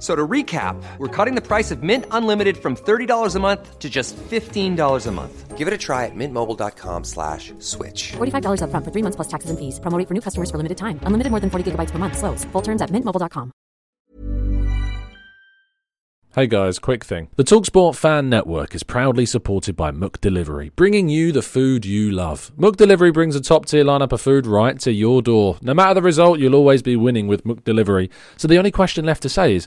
So to recap, we're cutting the price of Mint Unlimited from $30 a month to just $15 a month. Give it a try at mintmobile.com/switch. $45 up front for 3 months plus taxes and fees. Promo rate for new customers for limited time. Unlimited more than 40 gigabytes per month. Slows full terms at mintmobile.com. Hey guys, quick thing. The TalkSport Fan Network is proudly supported by Mook Delivery, bringing you the food you love. Mook Delivery brings a top-tier lineup of food right to your door. No matter the result, you'll always be winning with Mook Delivery. So the only question left to say is,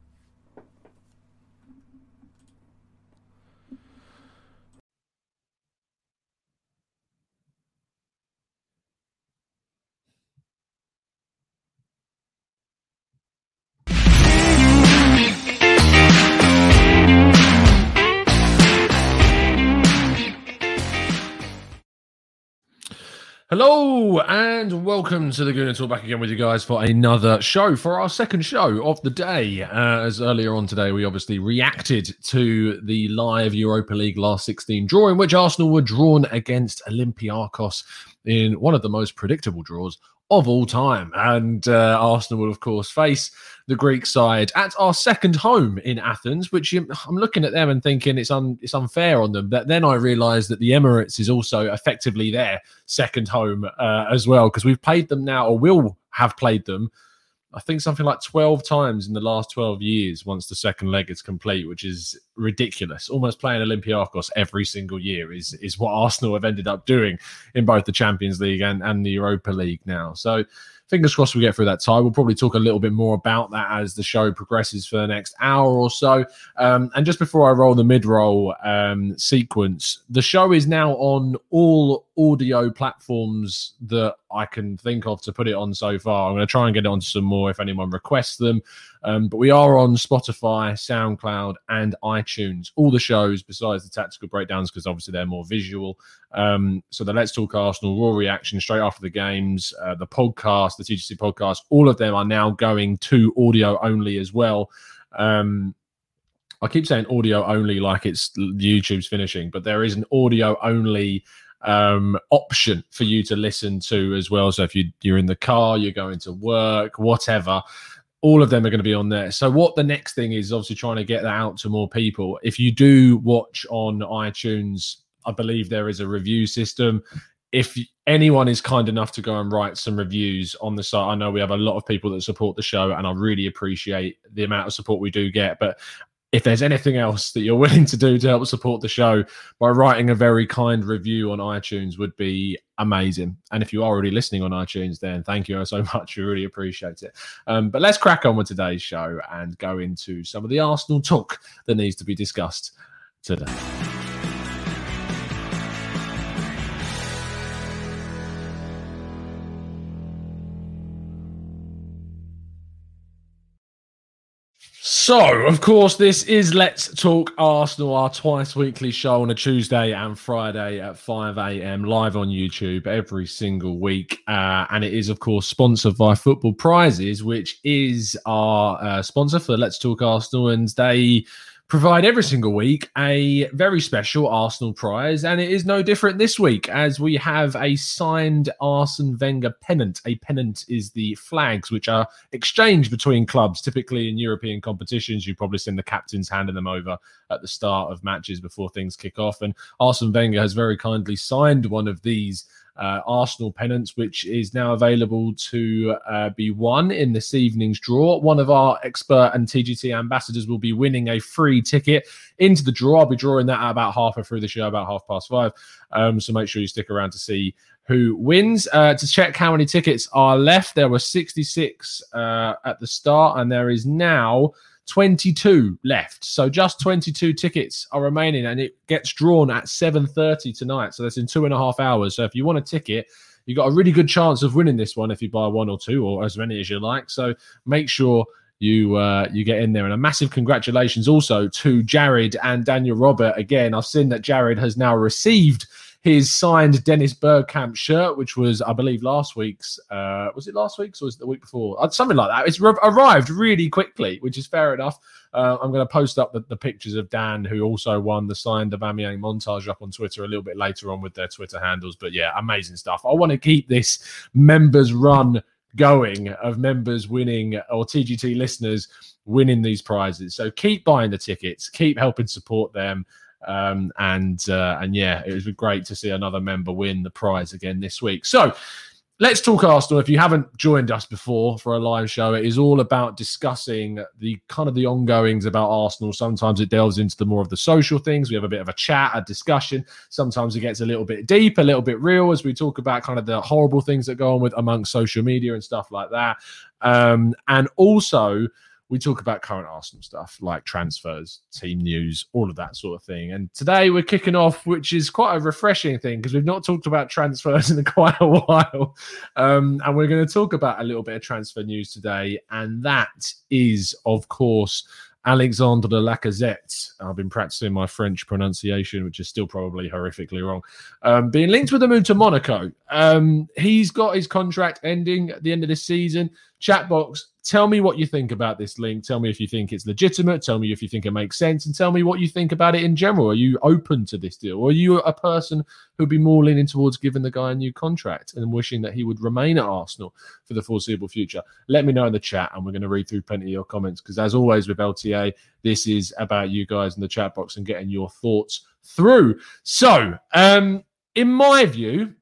Hello and welcome to the Gooner Talk, back again with you guys for another show, for our second show of the day. As earlier on today, we obviously reacted to the live Europa League last 16 draw in which Arsenal were drawn against Olympiacos in one of the most predictable draws of all time. And Arsenal will, of course, face the Greek side at our second home in Athens, which I'm looking at them and thinking it's unfair on them. But then I realised that the Emirates is also effectively their second home as well, because we've played them now, or will have played them, I think something like 12 times in the last 12 years once the second leg is complete, which is ridiculous. Almost playing Olympiacos every single year is what Arsenal have ended up doing in both the Champions League and the Europa League now. So fingers crossed we get through that tie. We'll probably talk a little bit more about that as the show progresses for the next hour or so. And just before I roll the mid-roll sequence, the show is now on all audio platforms that I can think of to put it on so far. I'm going to try and get it onto some more if anyone requests them. But we are on Spotify, SoundCloud, and iTunes. All the shows, besides the tactical breakdowns, because obviously they're more visual. So the Let's Talk Arsenal, Raw Reaction, straight after the games, the podcast, the TGC podcast, all of them are now going to audio only as well. I keep saying audio only like it's YouTube's finishing, but there is an audio only option for you to listen to as well. So if you're in the car, you're going to work, whatever, all of them are going to be on there. So what the next thing is obviously trying to get that out to more people. If you do watch on iTunes, I believe there is a review system. If anyone is kind enough to go and write some reviews on the site, I know we have a lot of people that support the show and I really appreciate the amount of support we do get. But if there's anything else that you're willing to do to help support the show by writing a very kind review on iTunes would be amazing. And if you are already listening on iTunes, then thank you so much. We really appreciate it. But let's crack on with today's show and go into some of the Arsenal talk that needs to be discussed today. So, of course, this is Let's Talk Arsenal, our twice-weekly show on a Tuesday and Friday at 5am, live on YouTube every single week. And it is, of course, sponsored by Football Prizes, which is our sponsor for Let's Talk Arsenal. And they provide every single week a very special Arsenal prize, and it is no different this week as we have a signed Arsene Wenger pennant. A pennant is the flags which are exchanged between clubs, typically in European competitions. You've probably seen the captains handing them over at the start of matches before things kick off, and Arsene Wenger has very kindly signed one of these Arsenal pennants, which is now available to be won in this evening's draw. One of our expert and TGT ambassadors will be winning a free ticket into the draw. I'll be drawing that out about halfway through the show, about 5:30. So make sure you stick around to see who wins. To check how many tickets are left, there were 66 at the start, and there is now 22 left. So just 22 tickets are remaining, and it gets drawn at 7:30 tonight. So that's in 2.5 hours. So if you want a ticket, you've got a really good chance of winning this one if you buy one or two or as many as you like. So make sure you get in there. And a massive congratulations also to Jared and Daniel Robert. Again, I've seen that Jared has now received his signed Dennis Bergkamp shirt, which was, I believe, last week's. Was it last week's or was it the week before? Something like that. It's arrived really quickly, which is fair enough. I'm going to post up the pictures of Dan, who also won the signed Aubameyang montage, up on Twitter a little bit later on with their Twitter handles. But yeah, amazing stuff. I want to keep this members run going of members winning, or TGT listeners winning, these prizes. So keep buying the tickets, keep helping support them. And yeah, it was great to see another member win the prize again this week. So let's talk Arsenal. If you haven't joined us before for a live show, it is all about discussing the kind of the ongoings about Arsenal. Sometimes it delves into the more of the social things. We have a bit of a chat, a discussion. Sometimes it gets a little bit deep, a little bit real, as we talk about kind of the horrible things that go on with amongst social media and stuff like that. And also, we talk about current Arsenal stuff like transfers, team news, all of that sort of thing. And today we're kicking off, which is quite a refreshing thing because we've not talked about transfers in quite a while. And we're going to talk about a little bit of transfer news today. And that is, of course, Alexandre Lacazette. I've been practicing my French pronunciation, which is still probably horrifically wrong. Being linked with a move to Monaco. He's got his contract ending at the end of this season. Chat box, tell me what you think about this link. Tell me if you think it's legitimate. Tell me if you think it makes sense. And tell me what you think about it in general. Are you open to this deal? Or are you a person who'd be more leaning towards giving the guy a new contract and wishing that he would remain at Arsenal for the foreseeable future? Let me know in the chat, and we're going to read through plenty of your comments because, as always with LTA, this is about you guys in the chat box and getting your thoughts through. So, in my view,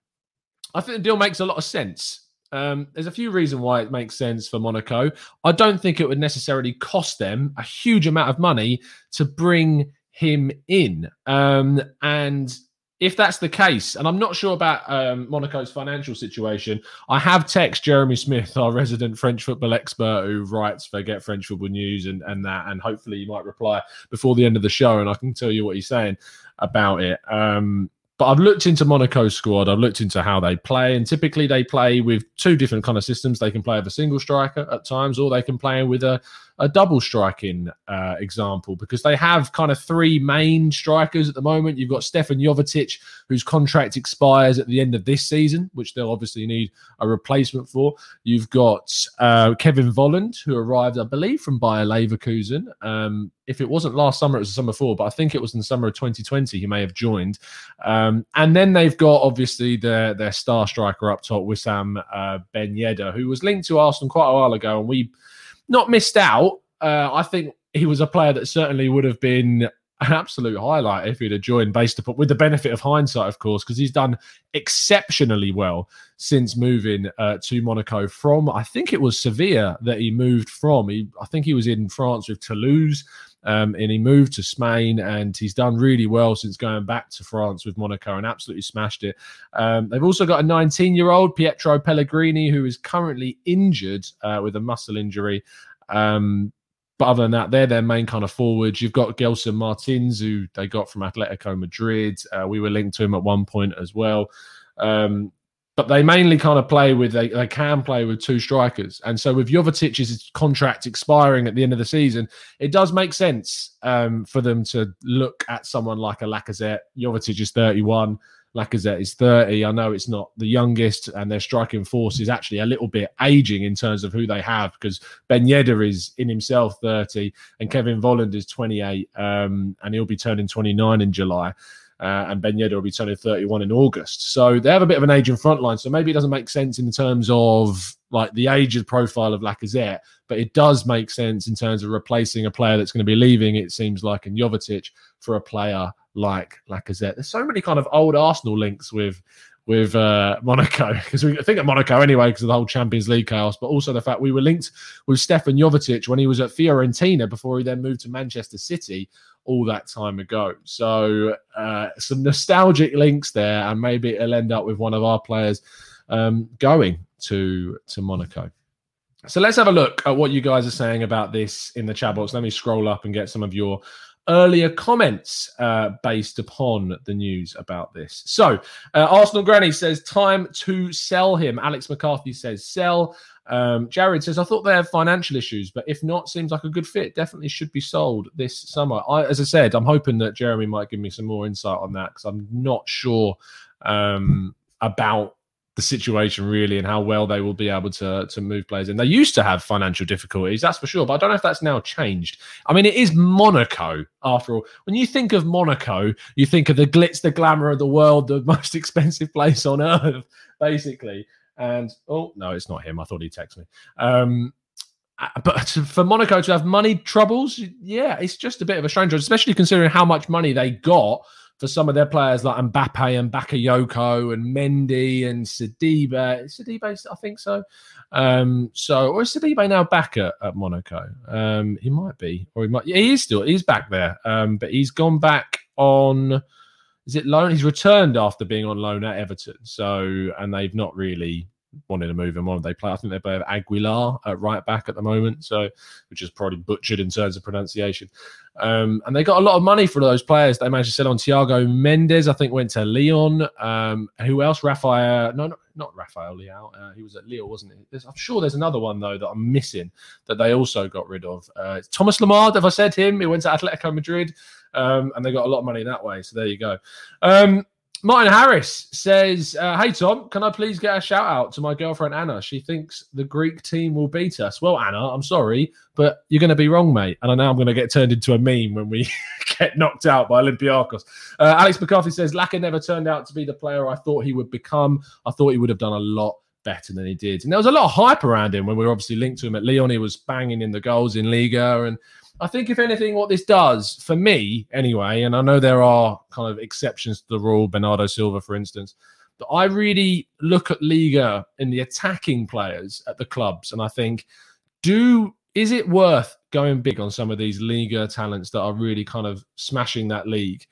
I think the deal makes a lot of sense. There's a few reasons why it makes sense for Monaco. I don't think it would necessarily cost them a huge amount of money to bring him in. And if that's the case, and I'm not sure about Monaco's financial situation, I have texted Jeremy Smith, our resident French football expert who writes for Get French Football News and that, and hopefully he might reply before the end of the show and I can tell you what he's saying about it. But I've looked into Monaco's squad. I've looked into how they play. And typically they play with two different kind of systems. They can play with a single striker at times, or they can play with a double striking example, because they have kind of three main strikers at the moment. You've got Stefan Jovetic, whose contract expires at the end of this season, which they'll obviously need a replacement for. You've got Kevin Volland, who arrived, I believe, from Bayer Leverkusen. If it wasn't last summer, it was the summer before, but I think it was in the summer of 2020 he may have joined. And then they've got, obviously, their star striker up top, Wissam Ben Yedder, who was linked to Arsenal quite a while ago, and we not missed out. I think he was a player that certainly would have been an absolute highlight if he'd have joined, based upon, with the benefit of hindsight, of course, because he's done exceptionally well since moving to Monaco from, I think it was Sevilla that he moved from. I think he was in France with Toulouse, and he moved to Spain, and he's done really well since going back to France with Monaco and absolutely smashed it. They've also got a 19-year-old, Pietro Pellegrini, who is currently injured with a muscle injury. But other than that, they're their main kind of forwards. You've got Gelson Martins, who they got from Atletico Madrid. We were linked to him at one point as well. But they mainly kind of play with, they can play with two strikers. And so with Jovetic's contract expiring at the end of the season, it does make sense for them to look at someone like a Lacazette. Jovetic is 31. Lacazette is 30. I know it's not the youngest, and their striking force is actually a little bit aging in terms of who they have, because Ben Yedder is in himself 30 and Kevin Volland is 28, and he'll be turning 29 in July. And Ben Yedder will be turning 31 in August. So they have a bit of an age in front line. So maybe it doesn't make sense in terms of like the age profile of Lacazette, but it does make sense in terms of replacing a player that's going to be leaving, it seems like, in Jovetic for a player like Lacazette. There's so many kind of old Arsenal links with Monaco, because we think of Monaco anyway because of the whole Champions League chaos, but also the fact we were linked with Stefan Jovetic when he was at Fiorentina before he then moved to Manchester City all that time ago. So some nostalgic links there, and maybe it'll end up with one of our players going to Monaco. So let's have a look at what you guys are saying about this in the chat box. Let me scroll up and get some of your earlier comments based upon the news about this. So Arsenal Granny says, time to sell him. Alex McCarthy says, sell. Jared says, I thought they have financial issues, but if not, seems like a good fit. Definitely should be sold this summer. As I said, I'm hoping that Jeremy might give me some more insight on that, because I'm not sure about the situation really and how well they will be able to move players in. They used to have financial difficulties, that's for sure, but I don't know if that's now changed. I mean, it is Monaco, after all. When you think of Monaco, you think of the glitz, the glamour of the world, the most expensive place on earth, basically. And, oh, no, it's not him. I thought he texted me. But for Monaco to have money troubles, yeah, it's just a bit of a strange one, especially considering how much money they got for some of their players like Mbappe and Bakayoko and Mendy and Sidibé. Sidibé, I think so. Or is Sidibé now back at Monaco? He might be. Or he might. Yeah, he is still. He's back there. But he's gone back on... Is it loan? He's returned after being on loan at Everton. So, and they've not really wanted to move him on. They play, I think they play Aguilar at right back at the moment, so, which is probably butchered in terms of pronunciation. And they got a lot of money for those players. They managed to sell on Thiago Mendes, I think went to Lyon. Who else? Rafael? No, not Rafael Leao. He was at Lille, wasn't he? I'm sure there's another one though that I'm missing that they also got rid of. It's Thomas Lemar. Have I said him? He went to Atletico Madrid. And they got a lot of money that way. So there you go. Martin Harris says, hey, Tom, can I please get a shout out to my girlfriend, Anna? She thinks the Greek team will beat us. Well, Anna, I'm sorry, but you're going to be wrong, mate. And I know I'm going to get turned into a meme when we get knocked out by Olympiacos. Alex McCarthy says, Laka never turned out to be the player I thought he would become. I thought he would have done a lot better than he did. And there was a lot of hype around him when we were obviously linked to him at Lyon. He was banging in the goals in Liga, and I think, if anything, what this does, for me anyway, and I know there are kind of exceptions to the rule, Bernardo Silva, for instance, but I really look at Liga and the attacking players at the clubs, and I think, is it worth going big on some of these Liga talents that are really kind of smashing that league?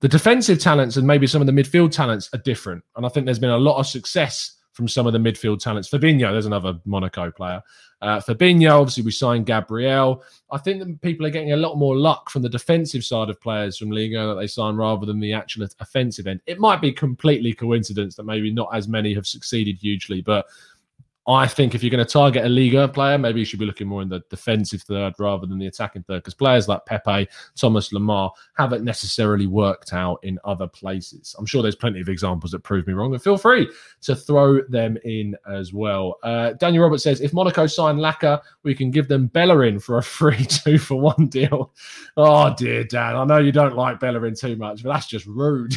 The defensive talents and maybe some of the midfield talents are different, and I think there's been a lot of success from some of the midfield talents. Fabinho, there's another Monaco player. Fabinho, obviously we signed Gabriel. I think that people are getting a lot more luck from the defensive side of players from Liga that they sign rather than the actual offensive end. It might be completely coincidence that maybe not as many have succeeded hugely, but I think if you're going to target a Liga player, maybe you should be looking more in the defensive third rather than the attacking third, because players like Pepe, Thomas Lemar haven't necessarily worked out in other places. I'm sure there's plenty of examples that prove me wrong, and feel free to throw them in as well. Daniel Roberts says, if Monaco sign Laka, we can give them Bellerin for a free 2-for-1 deal. Oh, dear, Dan. I know you don't like Bellerin too much, but that's just rude.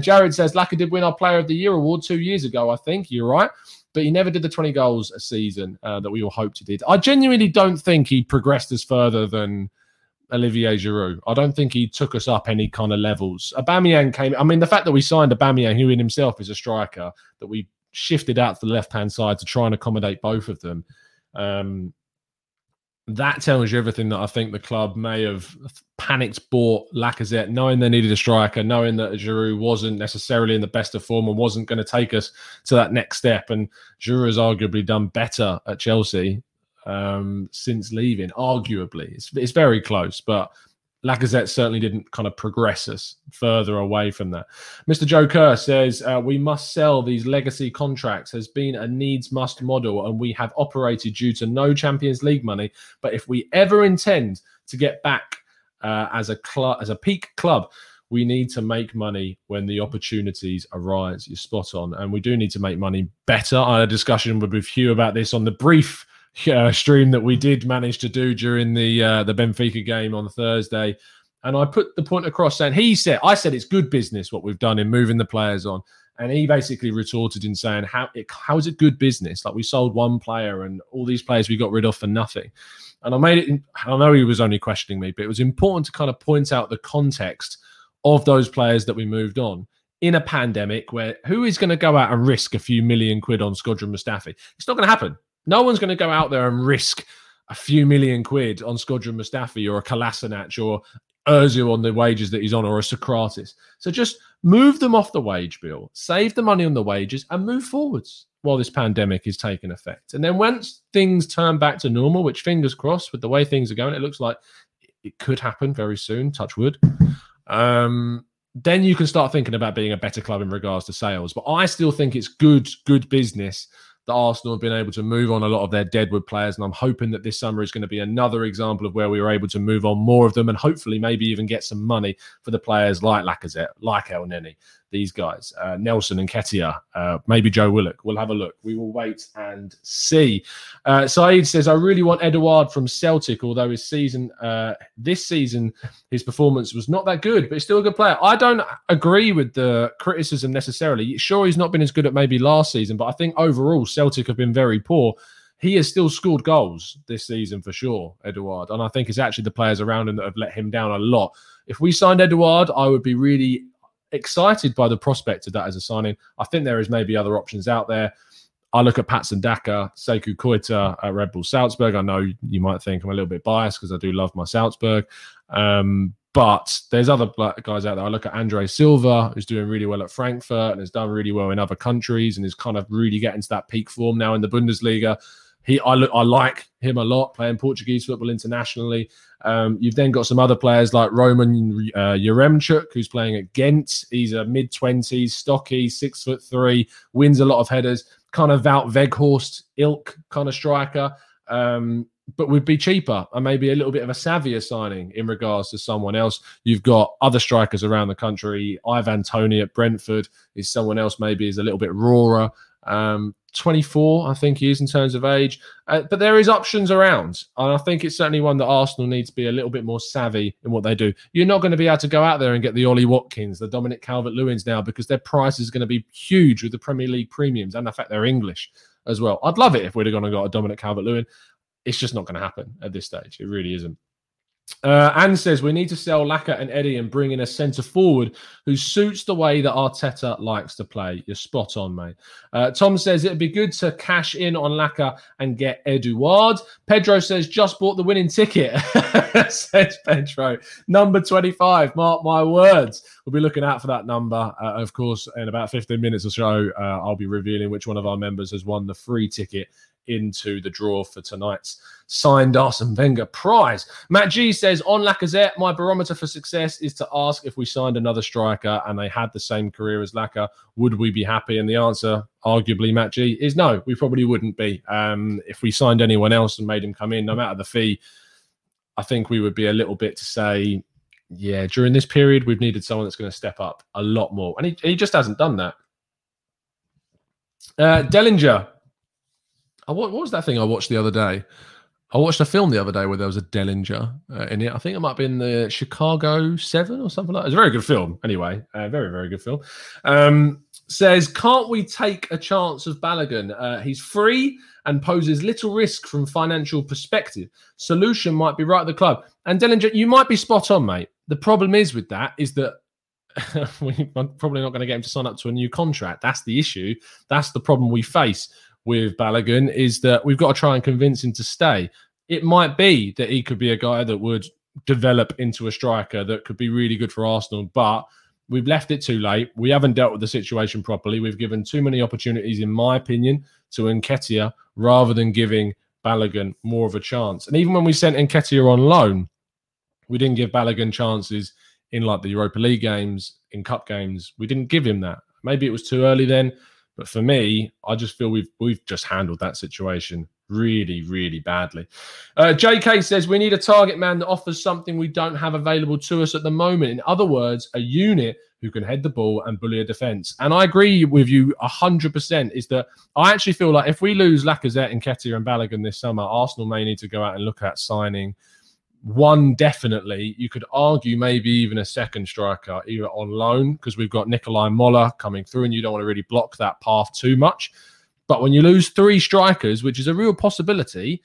Jared says, Laka did win our Player of the Year award 2 years ago, I think. You're right. But he never did the 20 goals a season that we all hoped he did. I genuinely don't think he progressed as further than Olivier Giroud. I don't think he took us up any kind of levels. Aubameyang came... I mean, the fact that we signed Aubameyang, who in himself is a striker, that we shifted out to the left-hand side to try and accommodate both of them, that tells you everything that I think the club may have panicked, bought Lacazette, knowing they needed a striker, knowing that Giroud wasn't necessarily in the best of form and wasn't going to take us to that next step. And Giroud has arguably done better at Chelsea since leaving, arguably. It's very close, but Lacazette certainly didn't kind of progress us further away from that. Mr. Joe Kerr says, we must sell these legacy contracts. Has been a needs-must model, and we have operated due to no Champions League money. But if we ever intend to get back as a peak club, we need to make money when the opportunities arise. You're spot on. And we do need to make money better. I had a discussion with Hugh about this on the brief stream that we did manage to do during the Benfica game on Thursday, and I put the point across saying I said it's good business what we've done in moving the players on, and he basically retorted in saying how is it good business, like we sold one player and all these players we got rid of for nothing. And I know he was only questioning me, but it was important to kind of point out the context of those players that we moved on in a pandemic where who is going to go out and risk a few million quid on Skodran Mustafi? It's not going to happen. No one's going to go out there and risk a few million quid on Skodran Mustafi or a Kolasinac or Özil on the wages that he's on, or a Socrates. So just move them off the wage bill, save the money on the wages, and move forwards while this pandemic is taking effect. And then once things turn back to normal, which fingers crossed with the way things are going, it looks like it could happen very soon, touch wood, then you can start thinking about being a better club in regards to sales. But I still think it's good business that Arsenal have been able to move on a lot of their deadwood players, and I'm hoping that this summer is going to be another example of where we were able to move on more of them and hopefully maybe even get some money for the players like Lacazette, like El Neni, these guys, Nelson and Nketiah, maybe Joe Willock. We'll have a look. We will wait and see. Saeed says, I really want Edouard from Celtic, although his season, this season, his performance was not that good, but he's still a good player. I don't agree with the criticism necessarily. Sure, he's not been as good at maybe last season, but I think overall Celtic have been very poor. He has still scored goals this season for sure, Edouard, and I think it's actually the players around him that have let him down a lot. If we signed Edouard, I would be really excited by the prospect of that as a signing. I think there is maybe other options out there. I look at Patson Daka, Sekou Koita at Red Bull Salzburg. I know you might think I'm a little bit biased because I do love my Salzburg, but there's other guys out there. I look at Andre Silva, who's doing really well at Frankfurt and has done really well in other countries and is kind of really getting to that peak form now in the Bundesliga. I like him a lot, playing Portuguese football internationally. You've then got some other players like Roman Yaremchuk, who's playing at Ghent. He's a mid-20s, stocky, 6'3", wins a lot of headers, kind of Wout Weghorst ilk kind of striker. But would be cheaper and maybe a little bit of a savvier signing in regards to someone else. You've got other strikers around the country. Ivan Toney at Brentford is someone else maybe is a little bit rawer. 24, I think he is in terms of age. But there is options around. And I think it's certainly one that Arsenal needs to be a little bit more savvy in what they do. You're not going to be able to go out there and get the Ollie Watkins, the Dominic Calvert-Lewins now, because their price is going to be huge with the Premier League premiums and the fact they're English as well. I'd love it if we'd have gone and got a Dominic Calvert-Lewin. It's just not going to happen at this stage. It really isn't. Anne says, we need to sell Lacazette and Eddie and bring in a centre-forward who suits the way that Arteta likes to play. You're spot on, mate. Tom says, it'd be good to cash in on Lacazette and get Edouard. Pedro says, just bought the winning ticket, says Pedro. Number 25, mark my words. We'll be looking out for that number. Of course, in about 15 minutes or so, I'll be revealing which one of our members has won the free ticket into the draw for tonight's signed Arsene Wenger prize. Matt G says, on Lacazette, my barometer for success is to ask if we signed another striker and they had the same career as Lacazette, would we be happy? And the answer, arguably, Matt G, is no, we probably wouldn't be. If we signed anyone else and made him come in, no matter the fee, I think we would be a little bit to say, yeah, during this period, we've needed someone that's going to step up a lot more. And he just hasn't done that. Dellinger. What was that thing I watched the other day? I watched a film the other day where there was a Dellinger in it. I think it might be in the Chicago 7 or something like that. It's a very good film anyway. Very, very good film. Says, can't we take a chance of Balogun? He's free and poses little risk from financial perspective. Solution might be right at the club. And Dellinger, you might be spot on, mate. The problem is with that is that we're probably not going to get him to sign up to a new contract. That's the issue. That's the problem we face with Balogun, is that we've got to try and convince him to stay. It might be that he could be a guy that would develop into a striker that could be really good for Arsenal, but we've left it too late. We haven't dealt with the situation properly. We've given too many opportunities, in my opinion, to Nketiah rather than giving Balogun more of a chance. And even when we sent Nketiah on loan, we didn't give Balogun chances in like the Europa League games, in cup games. We didn't give him that. Maybe it was too early then. But for me, I just feel we've just handled that situation really, really badly. JK says, we need a target man that offers something we don't have available to us at the moment. In other words, a unit who can head the ball and bully a defence. And I agree with you 100%, is that I actually feel like if we lose Lacazette, Nketiah and Balogun this summer, Arsenal may need to go out and look at signing one definitely. You could argue maybe even a second striker, either on loan, because we've got Nikolai Moller coming through and you don't want to really block that path too much. But when you lose three strikers, which is a real possibility,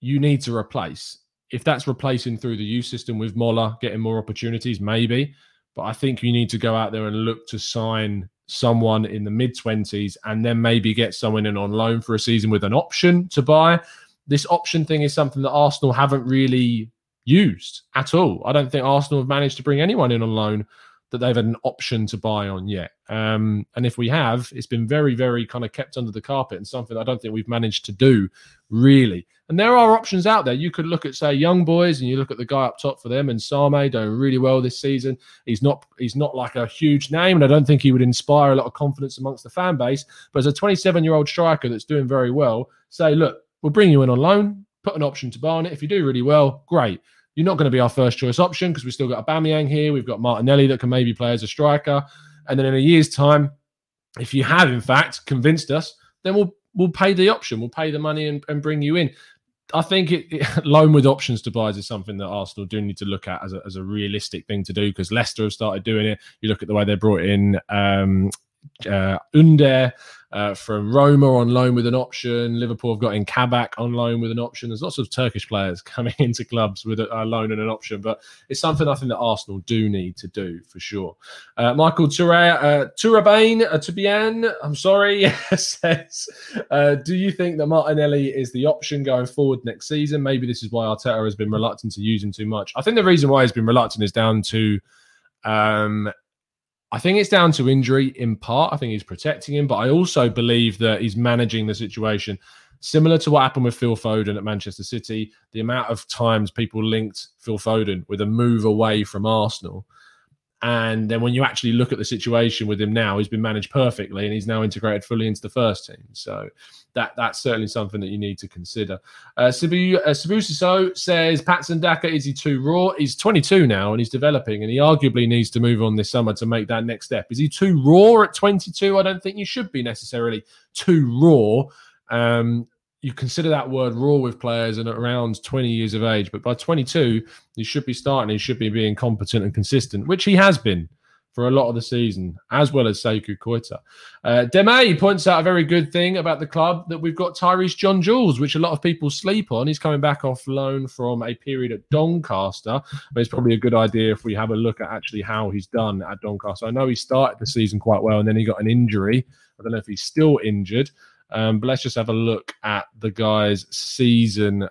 you need to replace. If that's replacing through the youth system with Moller, getting more opportunities, maybe. But I think you need to go out there and look to sign someone in the mid-20s and then maybe get someone in on loan for a season with an option to buy. This option thing is something that Arsenal haven't really used at all. I don't think Arsenal have managed to bring anyone in on loan that they've had an option to buy on yet. And if we have, it's been very, very kind of kept under the carpet and something I don't think we've managed to do, really. And there are options out there. You could look at, say, young boys, and you look at the guy up top for them, and Samé doing really well this season. He's not like a huge name, and I don't think he would inspire a lot of confidence amongst the fan base. But as a 27-year-old striker that's doing very well, say, look, we'll bring you in on loan, put an option to buy on it. If you do really well, great. You're not going to be our first choice option because we've still got Aubameyang here. We've got Martinelli that can maybe play as a striker. And then in a year's time, if you have, in fact, convinced us, then we'll pay the option. We'll pay the money and bring you in. I think loan with options to buy is something that Arsenal do need to look at as a realistic thing to do, because Leicester have started doing it. You look at the way they brought in Under from Roma on loan with an option. Liverpool have got in Kabak on loan with an option. There's lots of Turkish players coming into clubs with a loan and an option, but it's something I think that Arsenal do need to do for sure. Michael Tourabian, I'm sorry, says, do you think that Martinelli is the option going forward next season? Maybe this is why Arteta has been reluctant to use him too much. I think the reason why he's been reluctant is down to I think it's down to injury in part. I think he's protecting him, but I also believe that he's managing the situation. Similar to what happened with Phil Foden at Manchester City, the amount of times people linked Phil Foden with a move away from Arsenal. And then when you actually look at the situation with him now, he's been managed perfectly and he's now integrated fully into the first team. So that's certainly something that you need to consider. Sibu Sissoko says, Patson Daka, is he too raw? He's 22 now and he's developing and he arguably needs to move on this summer to make that next step. Is he too raw at 22? I don't think you should be necessarily too raw. You consider that word raw with players and around 20 years of age, but by 22, he should be starting. He should be being competent and consistent, which he has been for a lot of the season, as well as Sekou Koita. Deme points out a very good thing about the club, that we've got Tyrese John-Jules, which a lot of people sleep on. He's coming back off loan from a period at Doncaster, but it's probably a good idea if we have a look at actually how he's done at Doncaster. I know he started the season quite well and then he got an injury. I don't know if he's still injured. But let's just have a look at the guy's season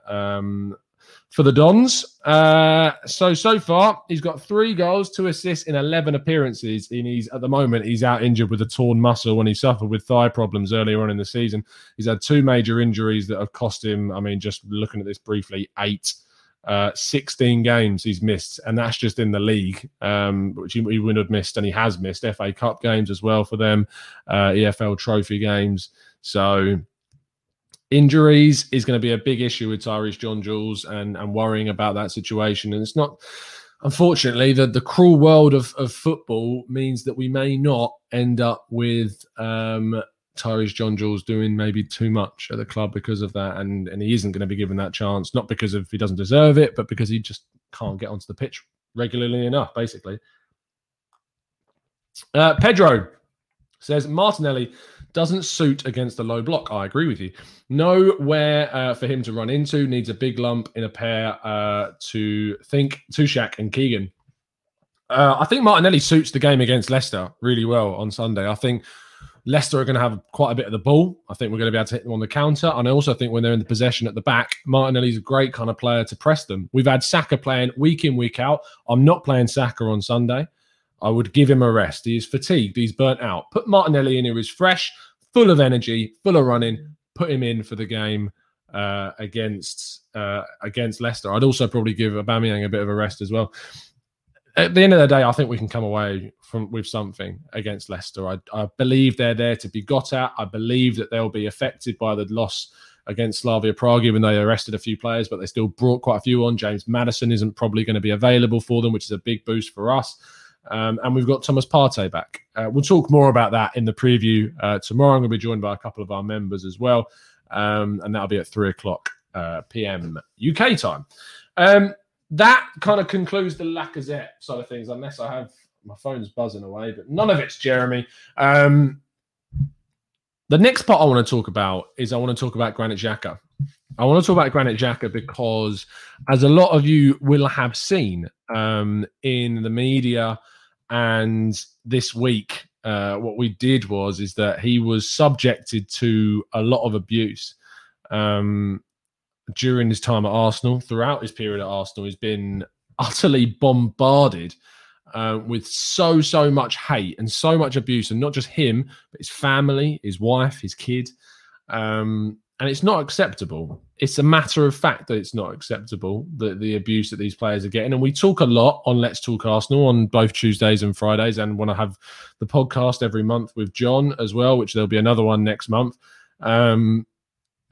for the Dons. So far, he's got 3 goals, 2 assists in 11 appearances. And at the moment, he's out injured with a torn muscle when he suffered with thigh problems earlier on in the season. He's had 2 major injuries that have cost him, I mean, just looking at this briefly, 16 games he's missed, and that's just in the league, which he wouldn't have missed, and he has missed FA Cup games as well for them, EFL Trophy games. So injuries is going to be a big issue with Tyrese John-Jules and worrying about that situation. And it's not, unfortunately, the cruel world of football means that we may not end up with Tyrese John-Jules doing maybe too much at the club because of that, and he isn't going to be given that chance, not because of he doesn't deserve it, but because he just can't get onto the pitch regularly enough, basically. Pedro says, Martinelli doesn't suit against the low block. I agree with you. Nowhere for him to run into, needs a big lump in a pair to think Tushak and Keegan. I think Martinelli suits the game against Leicester really well on Sunday. I think Leicester are going to have quite a bit of the ball. I think we're going to be able to hit them on the counter. And I also think when they're in the possession at the back, Martinelli's a great kind of player to press them. We've had Saka playing week in, week out. I'm not playing Saka on Sunday. I would give him a rest. He is fatigued. He's burnt out. Put Martinelli in who is fresh, full of energy, full of running. Put him in for the game against Leicester. I'd also probably give Aubameyang a bit of a rest as well. At the end of the day, I think we can come away with something against Leicester. I believe they're there to be got at. I believe that they'll be affected by the loss against Slavia Prague, even though they arrested a few players, but they still brought quite a few on. James Maddison isn't probably going to be available for them, which is a big boost for us. And we've got Thomas Partey back. We'll talk more about that in the preview tomorrow. I'm going to be joined by a couple of our members as well. And that'll be at 3:00 p.m. UK time. That kind of concludes the Lacazette side of things, unless I have my phone's buzzing away, but none of it's Jeremy. The next part I want to talk about is Granit Xhaka. I want to talk about Granit Xhaka because, as a lot of you will have seen in the media and this week, what we did is that he was subjected to a lot of abuse. During his time at Arsenal, throughout his period at Arsenal, he's been utterly bombarded with so much hate and so much abuse, and not just him, but his family, his wife, his kid. And it's not acceptable. It's a matter of fact that it's not acceptable, the abuse that these players are getting. And we talk a lot on Let's Talk Arsenal on both Tuesdays and Fridays, and when I have the podcast every month with John as well, which there'll be another one next month,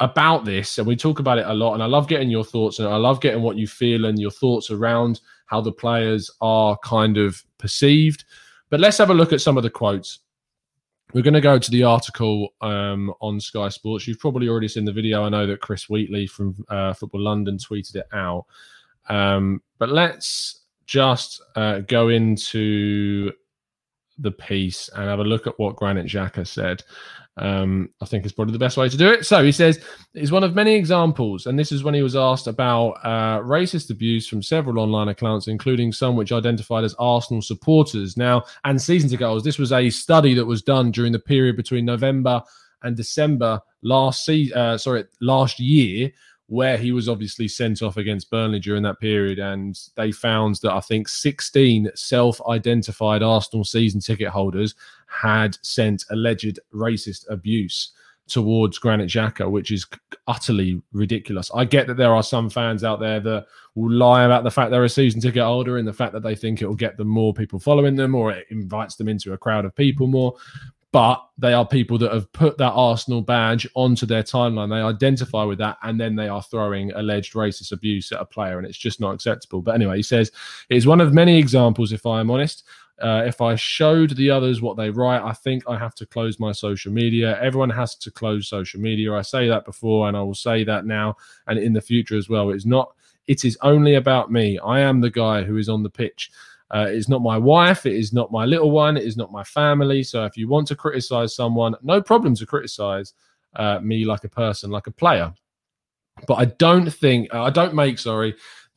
about this. And we talk about it a lot. And I love getting your thoughts, and I love getting what you feel and your thoughts around how the players are kind of perceived. But let's have a look at some of the quotes. We're going to go to the article on Sky Sports. You've probably already seen the video. I know that Chris Wheatley from Football London tweeted it out. But let's just go into the piece and have a look at what Granit Xhaka said. I think it's probably the best way to do it. So he says, it's one of many examples, and this is when he was asked about racist abuse from several online accounts, including some which identified as Arsenal supporters now and season ticket holders. This was a study that was done during the period between November and December last year, where he was obviously sent off against Burnley during that period. And they found that I think 16 self-identified Arsenal season ticket holders had sent alleged racist abuse towards Granit Xhaka, which is utterly ridiculous. I get that there are some fans out there that will lie about the fact they're a season ticket holder and the fact that they think it will get them more people following them, or it invites them into a crowd of people more. But they are people that have put that Arsenal badge onto their timeline. They identify with that, and then they are throwing alleged racist abuse at a player, and it's just not acceptable. But anyway, he says, it's one of many examples, if I am honest. If I showed the others what they write, I think I have to close my social media. Everyone has to close social media. I say that before, and I will say that now and in the future as well. It is only about me. I am the guy who is on the pitch. It's not my wife. It is not my little one. It is not my family. So if you want to criticize someone, no problem to criticize me like a person, like a player. But I don't make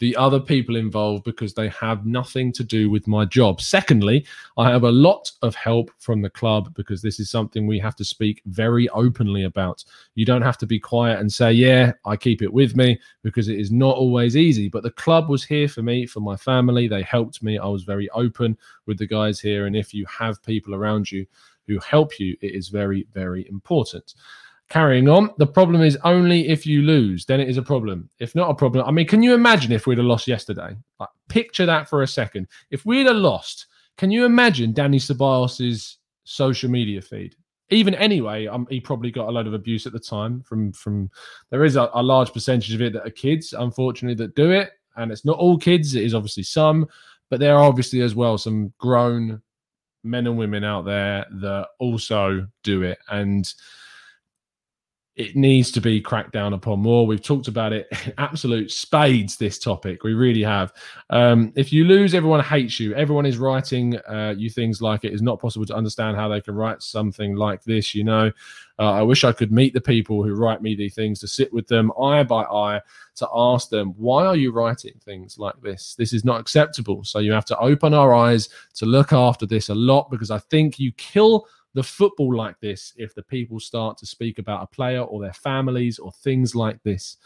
the other people involved, because they have nothing to do with my job. Secondly, I have a lot of help from the club, because this is something we have to speak very openly about. You don't have to be quiet and say, yeah, I keep it with me, because it is not always easy. But the club was here for me, for my family. They helped me. I was very open with the guys here. And if you have people around you who help you, it is very, very important. Carrying on, the problem is only if you lose, then it is a problem. If not a problem, I mean, can you imagine if we'd have lost yesterday? Like, picture that for a second. If we'd have lost, can you imagine Danny Ceballos' social media feed? Even anyway, he probably got a load of abuse at the time. From there is a large percentage of it that are kids, unfortunately, that do it. And it's not all kids. It is obviously some. But there are obviously as well some grown men and women out there that also do it. And it needs to be cracked down upon more. We've talked about it in absolute spades, this topic. We really have. If you lose, everyone hates you. Everyone is writing you things like, it is not possible to understand how they can write something like this. You know, I wish I could meet the people who write me these things, to sit with them eye by eye, to ask them, why are you writing things like this? This is not acceptable. So you have to open our eyes to look after this a lot, because I think you kill the football like this if the people start to speak about a player or their families or things like this.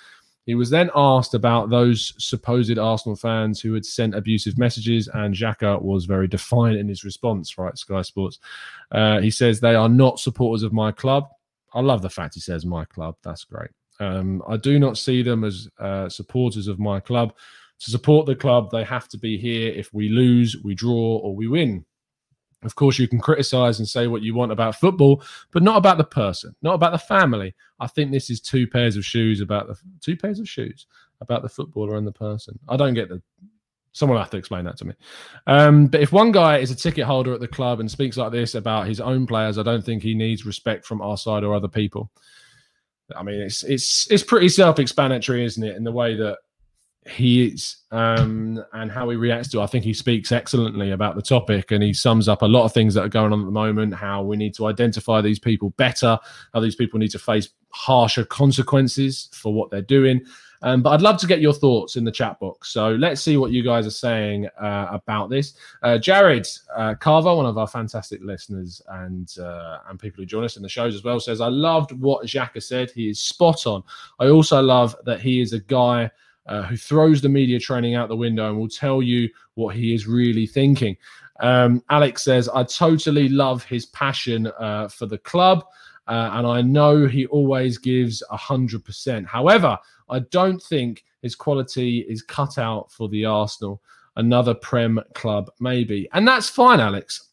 He was then asked about those supposed Arsenal fans who had sent abusive messages, and Xhaka was very defiant in his response, right, Sky Sports. He says, they are not supporters of my club. I love the fact he says my club. That's great. I do not see them as supporters of my club. To support the club, they have to be here if we lose, we draw, or we win. Of course, you can criticize and say what you want about football, but not about the person, not about the family. I think this is two pairs of shoes about the footballer and the person. I don't get the... Someone will have to explain that to me. But if one guy is a ticket holder at the club and speaks like this about his own players, I don't think he needs respect from our side or other people. I mean, it's pretty self-explanatory, isn't it? In the way that he is and how he reacts to it. I think he speaks excellently about the topic, and he sums up a lot of things that are going on at the moment, how we need to identify these people better, how these people need to face harsher consequences for what they're doing. But I'd love to get your thoughts in the chat box. So let's see what you guys are saying about this. Jared Carver, one of our fantastic listeners and people who join us in the shows as well, says, I loved what Xhaka said. He is spot on. I also love that he is a guy who throws the media training out the window and will tell you what he is really thinking. Alex says, I totally love his passion for the club. And I know he always gives 100%. However, I don't think his quality is cut out for the Arsenal. Another Prem club, maybe. And that's fine, Alex.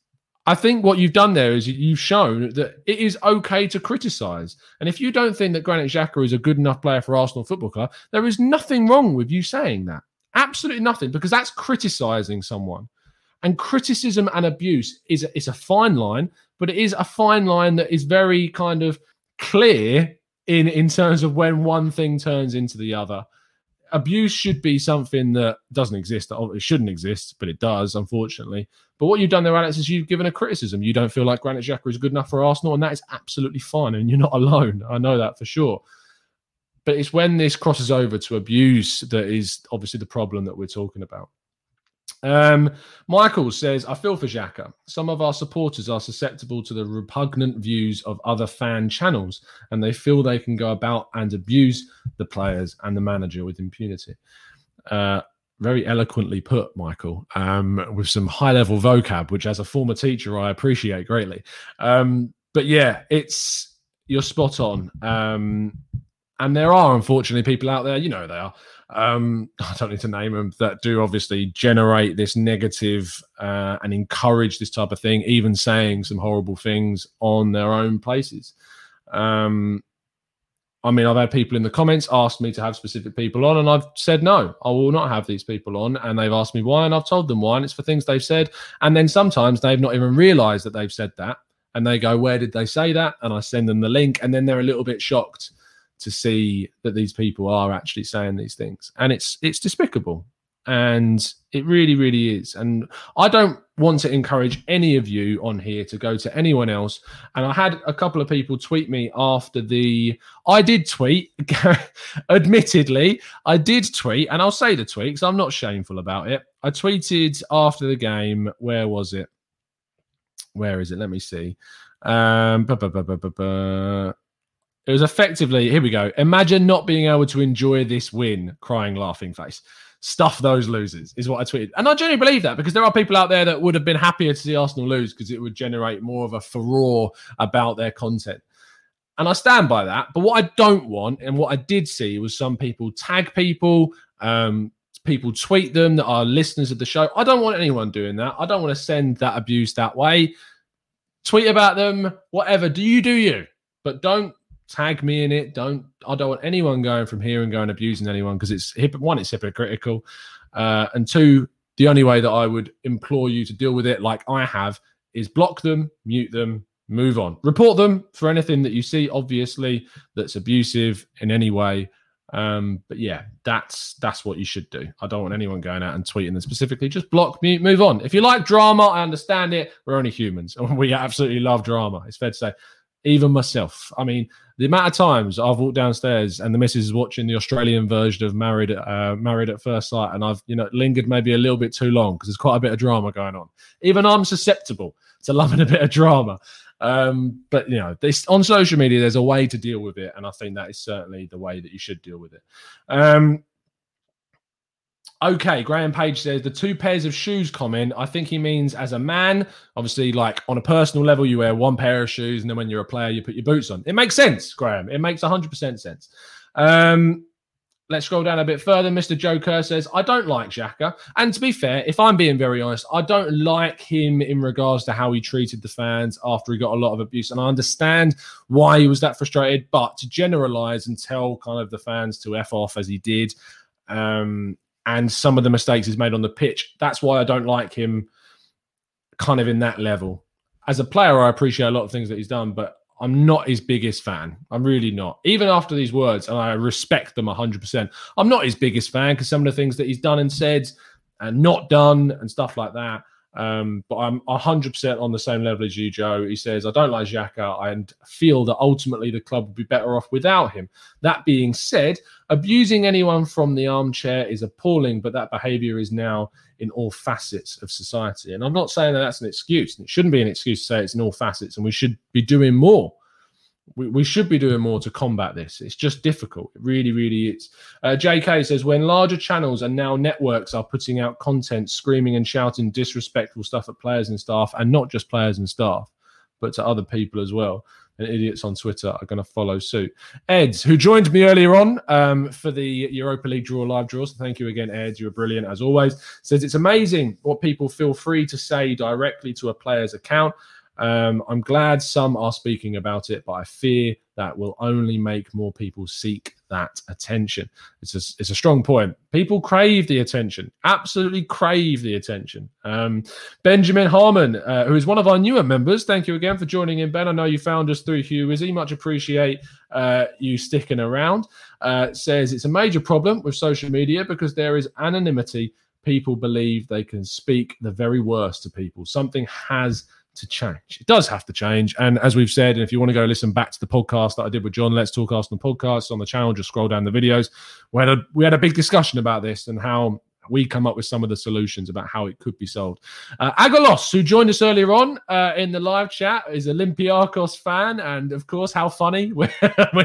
I think what you've done there is you've shown that it is okay to criticise. And if you don't think that Granit Xhaka is a good enough player for Arsenal Football Club, there is nothing wrong with you saying that. Absolutely nothing, because that's criticising someone. And criticism and abuse is a fine line, but it is a fine line that is very kind of clear in terms of when one thing turns into the other. Abuse should be something that doesn't exist. It shouldn't exist, but it does, unfortunately. But what you've done there, Alex, is you've given a criticism. You don't feel like Granit Xhaka is good enough for Arsenal, and that is absolutely fine, and you're not alone. I know that for sure. But it's when this crosses over to abuse that is obviously the problem that we're talking about. Michael says, I feel for Xhaka. Some of our supporters are susceptible to the repugnant views of other fan channels, and they feel they can go about and abuse the players and the manager with impunity. Very eloquently put, Michael, with some high-level vocab, which as a former teacher, I appreciate greatly. But yeah, you're spot on. And there are, unfortunately, people out there, you know they are, I don't need to name them, that do obviously generate this negative and encourage this type of thing, even saying some horrible things on their own places. I mean, I've had people in the comments ask me to have specific people on, and I've said no, I will not have these people on. And they've asked me why, and I've told them why, and it's for things they've said. And then sometimes they've not even realised that they've said that, and they go, where did they say that? And I send them the link, and then they're a little bit shocked to see that these people are actually saying these things. And it's despicable. And it really, really is. And I don't want to encourage any of you on here to go to anyone else. And I had a couple of people tweet me after I did tweet, admittedly, I did tweet, and I'll say the tweet because I'm not shameful about it. I tweeted after the game, where was it? Where is it? Let me see. It was effectively, here we go. Imagine not being able to enjoy this win, crying, laughing face. Stuff those losers is what I tweeted. And I genuinely believe that, because there are people out there that would have been happier to see Arsenal lose because it would generate more of a furore about their content. And I stand by that. But what I don't want, and what I did see, was some people tag people, people tweet them that are listeners of the show. I don't want anyone doing that. I don't want to send that abuse that way. Tweet about them, whatever. Do you. But don't tag me in it. I don't want anyone going from here and going abusing anyone, because it's hypocritical. And two, the only way that I would implore you to deal with it like I have is block them, mute them, move on. Report them for anything that you see, obviously, that's abusive in any way. But yeah, that's what you should do. I don't want anyone going out and tweeting them specifically. Just block, mute, move on. If you like drama, I understand it. We're only humans, and we absolutely love drama. It's fair to say. Even myself. I mean, the amount of times I've walked downstairs and the missus is watching the Australian version of Married at First Sight, and I've lingered maybe a little bit too long because there's quite a bit of drama going on. Even I'm susceptible to loving a bit of drama. But, this on social media, there's a way to deal with it, and I think that is certainly the way that you should deal with it. Okay, Graham Page says, the two pairs of shoes comment, I think he means as a man. Obviously, like on a personal level, you wear one pair of shoes, and then when you're a player, you put your boots on. It makes sense, Graham. It makes 100% sense. Let's scroll down a bit further. Mr. Joe Kerr says, I don't like Xhaka. And to be fair, if I'm being very honest, I don't like him in regards to how he treated the fans after he got a lot of abuse. And I understand why he was that frustrated, but to generalise and tell kind of the fans to F off as he did, and some of the mistakes he's made on the pitch, that's why I don't like him kind of in that level. As a player, I appreciate a lot of things that he's done, but I'm not his biggest fan. I'm really not. Even after these words, and I respect them 100%, I'm not his biggest fan because some of the things that he's done and said and not done and stuff like that. But I'm 100% on the same level as you, Joe. He says, I don't like Xhaka and feel that ultimately the club would be better off without him. That being said, abusing anyone from the armchair is appalling, but that behaviour is now in all facets of society. And I'm not saying that that's an excuse. It shouldn't be an excuse to say it's in all facets, and we should be doing more. we should be doing more to combat this. It's just difficult. It really, really is. JK says, when larger channels and now networks are putting out content, screaming and shouting disrespectful stuff at players and staff, and not just players and staff, but to other people as well, and idiots on Twitter are going to follow suit. Eds, who joined me earlier on for the Europa League draw live draw, so thank you again, Eds. You were brilliant as always. Says, it's amazing what people feel free to say directly to a player's account. I'm glad some are speaking about it, but I fear that will only make more people seek that attention. It's a strong point. People crave the attention, absolutely crave the attention. Benjamin Harmon, who is one of our newer members, thank you again for joining in, Ben. I know you found us through Hugh Izzy. Much appreciate you sticking around. Says it's a major problem with social media because there is anonymity. People believe they can speak the very worst to people. Something has to change. It does have to change. And as we've said, if you want to go listen back to the podcast that I did with John, Let's Talk Arsenal podcast on the channel, just scroll down the videos. We had a big discussion about this and how we come up with some of the solutions about how it could be solved. Agalos, who joined us earlier on in the live chat, is Olympiacos fan. And of course, how funny we're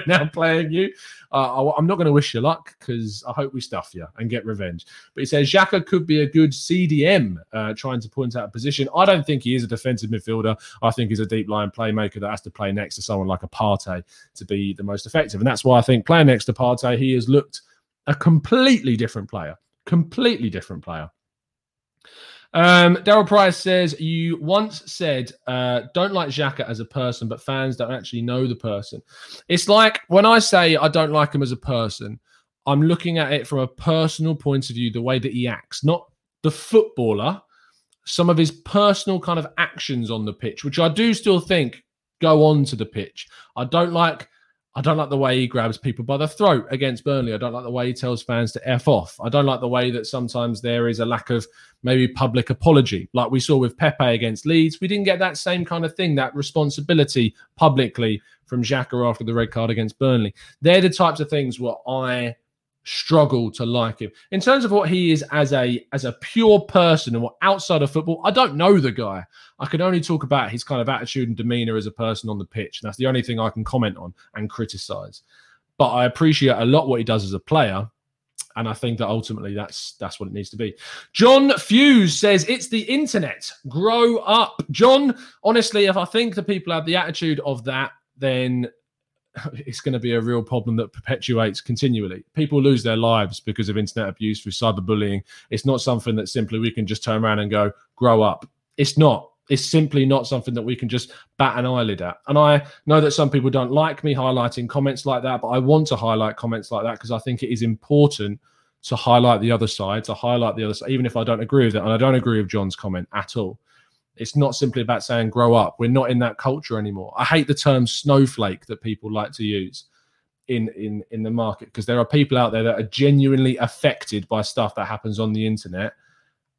now playing you. I'm not going to wish you luck because I hope we stuff you and get revenge. But he says, Xhaka could be a good CDM, trying to point out a position. I don't think he is a defensive midfielder. I think he's a deep line playmaker that has to play next to someone like a Partey to be the most effective. And that's why I think playing next to Partey, he has looked a completely different player. Daryl Price says, you once said, don't like Xhaka as a person, but fans don't actually know the person. It's like when I say I don't like him as a person, I'm looking at it from a personal point of view, the way that he acts, not the footballer, some of his personal kind of actions on the pitch, which I do still think go on to the pitch. I don't like the way he grabs people by the throat against Burnley. I don't like the way he tells fans to F off. I don't like the way that sometimes there is a lack of maybe public apology. Like we saw with Pepe against Leeds, we didn't get that same kind of thing, that responsibility publicly from Xhaka after the red card against Burnley. They're the types of things where I struggle to like him. In terms of what he is as a pure person and what outside of football, I don't know the guy. I can only talk about his kind of attitude and demeanor as a person on the pitch. And that's the only thing I can comment on and criticize. But I appreciate a lot what he does as a player. And I think that ultimately that's what it needs to be. John Fuse says, it's the internet. Grow up. John, honestly, if I think the people have the attitude of that, then it's going to be a real problem that perpetuates continually. People lose their lives because of internet abuse, through cyberbullying. It's not something that simply we can just turn around and go, grow up. It's not. It's simply not something that we can just bat an eyelid at. And I know that some people don't like me highlighting comments like that, but I want to highlight comments like that because I think it is important to highlight the other side, even if I don't agree with it. And I don't agree with John's comment at all. It's not simply about saying grow up. We're not in that culture anymore. I hate the term snowflake that people like to use in the market because there are people out there that are genuinely affected by stuff that happens on the internet,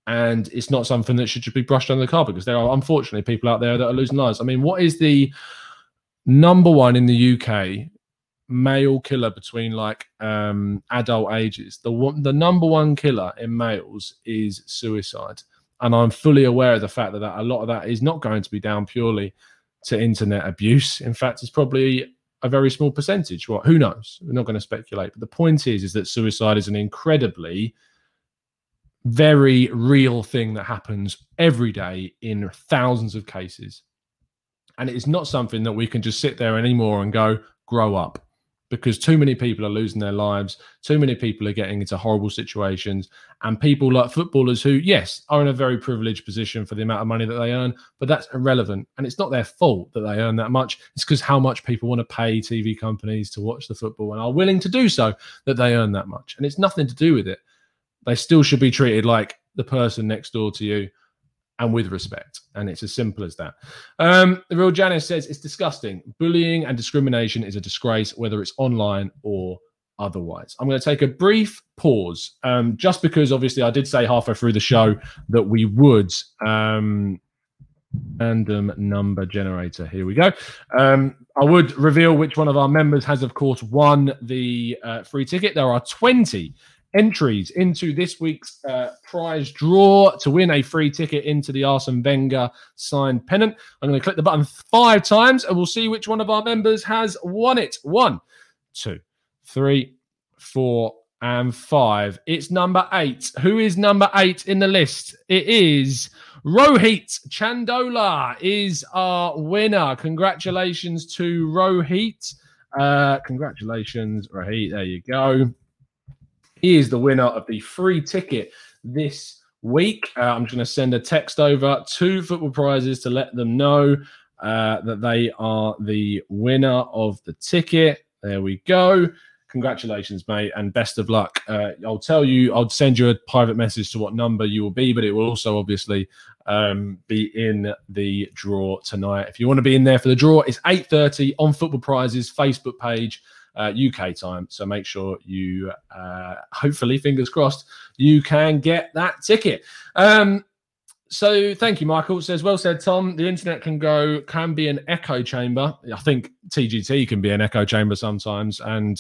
and it's not something that should just be brushed under the carpet because there are, unfortunately, people out there that are losing lives. I mean, what is the number one in the UK male killer between like adult ages? The number one killer in males is suicide. And I'm fully aware of the fact that a lot of that is not going to be down purely to internet abuse. In fact, it's probably a very small percentage. Well, who knows? We're not going to speculate. But the point is that suicide is an incredibly very real thing that happens every day in thousands of cases. And it is not something that we can just sit there anymore and go, grow up. Because too many people are losing their lives, too many people are getting into horrible situations, and people like footballers who, yes, are in a very privileged position for the amount of money that they earn, but that's irrelevant. And it's not their fault that they earn that much. It's because how much people want to pay TV companies to watch the football and are willing to do so that they earn that much. And it's nothing to do with it. They still should be treated like the person next door to you and with respect. And it's as simple as that. The Real Janice says, it's disgusting. Bullying and discrimination is a disgrace, whether it's online or otherwise. I'm going to take a brief pause, just because obviously I did say halfway through the show that we would. Random number generator. Here we go. I would reveal which one of our members has, of course, won the free ticket. There are 20 entries into this week's prize draw to win a free ticket into the Arsene Wenger signed pennant. I'm going to click the button 5 times and we'll see which one of our members has won it. 1, 2, 3, 4, and 5. It's number 8. Who is number 8 in the list? It is Rohit Chandola is our winner. Congratulations to Rohit. Congratulations, Rohit. There you go. He is the winner of the free ticket this week. I'm just going to send a text over to Football Prizes to let them know that they are the winner of the ticket. There we go. Congratulations, mate, and best of luck. I'll tell you, I'll send you a private message to what number you will be, but it will also obviously be in the draw tonight. If you want to be in there for the draw, it's 8:30 on Football Prizes Facebook page, UK time. So make sure you, hopefully, fingers crossed, you can get that ticket. So thank you, Michael. Says, well said, Tom. The internet can be an echo chamber. I think TGT can be an echo chamber sometimes. And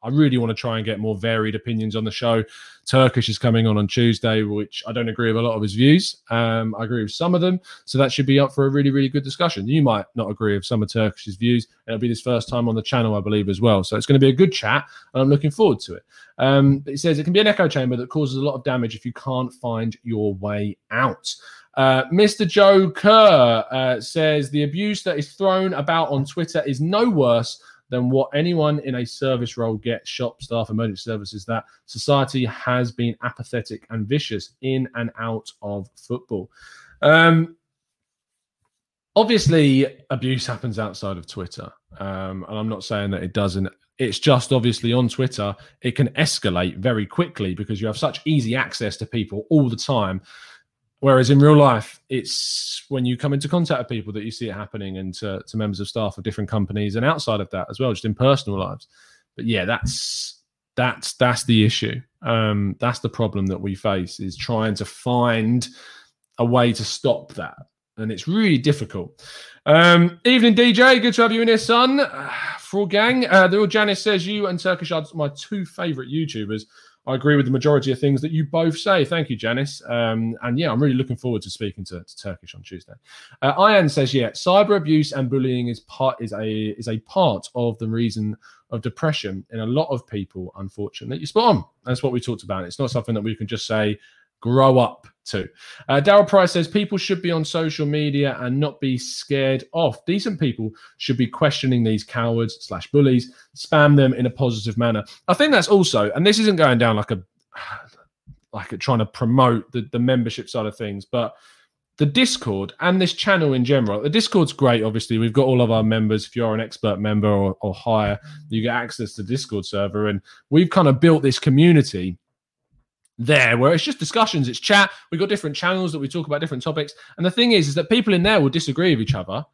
I really want to try and get more varied opinions on the show. Turkish is coming on Tuesday, which I don't agree with a lot of his views. I agree with some of them. So that should be up for a really, really good discussion. You might not agree with some of Turkish's views. It'll be his first time on the channel, I believe, as well. So it's going to be a good chat, and I'm looking forward to it. But he says it can be an echo chamber that causes a lot of damage if you can't find your way out. Mr. Joe Kerr says the abuse that is thrown about on Twitter is no worse than what anyone in a service role gets. Shop staff, emergency services, that society has been apathetic and vicious in and out of football. Obviously, abuse happens outside of Twitter. And I'm not saying that it doesn't. It's just obviously on Twitter, it can escalate very quickly because you have such easy access to people all the time. Whereas in real life, it's when you come into contact with people that you see it happening, and to members of staff of different companies, and outside of that as well, just in personal lives. But yeah, that's the issue. That's the problem that we face, is trying to find a way to stop that. And it's really difficult. Evening, DJ. Good to have you in here, son. Fraud gang. The real Janice says you and Turkish are my 2 favourite YouTubers. I agree with the majority of things that you both say. Thank you, Janice. And yeah, I'm really looking forward to speaking to Turkish on Tuesday. Ian says, yeah, cyber abuse and bullying is a part of the reason of depression in a lot of people, unfortunately. You're spot on. That's what we talked about. It's not something that we can just say, grow up to. Daryl Price says, people should be on social media and not be scared off. Decent people should be questioning these cowards/bullies, spam them in a positive manner. I think that's also, and this isn't going down like a trying to promote the membership side of things, but the Discord and this channel in general, the Discord's great, obviously. We've got all of our members. If you're an expert member or higher, you get access to the Discord server. And we've kind of built this community there where it's just discussions, it's chat. We've got different channels that we talk about different topics, and the thing is that people in there will disagree with each other,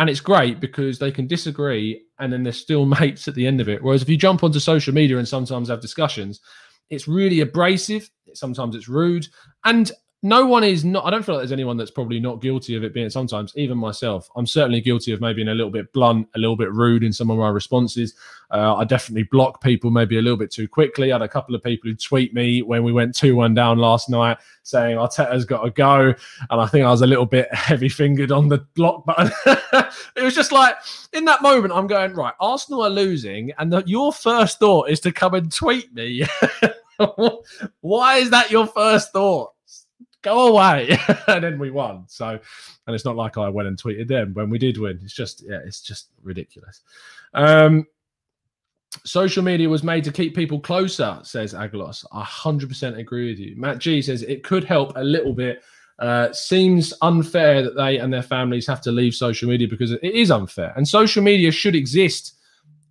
and it's great because they can disagree and then they're still mates at the end of it. Whereas if you jump onto social media and sometimes have discussions, it's really abrasive, sometimes it's rude, and no one is not, I don't feel like there's anyone that's probably not guilty of it being, sometimes, even myself. I'm certainly guilty of maybe being a little bit blunt, a little bit rude in some of my responses. I definitely block people maybe a little bit too quickly. I had a couple of people who tweet me when we went 2-1 down last night saying Arteta's got to go. And I think I was a little bit heavy-fingered on the block button. It was just like, in that moment, I'm going, right, Arsenal are losing, and your first thought is to come and tweet me. Why is that your first thought? Go away. And then we won. So, and it's not like I went and tweeted them when we did win. It's just, yeah, it's just ridiculous. Social media was made to keep people closer, says Aguilos. 100% agree with you. Matt G says it could help a little bit. Seems unfair that they and their families have to leave social media, because it is unfair. And social media should exist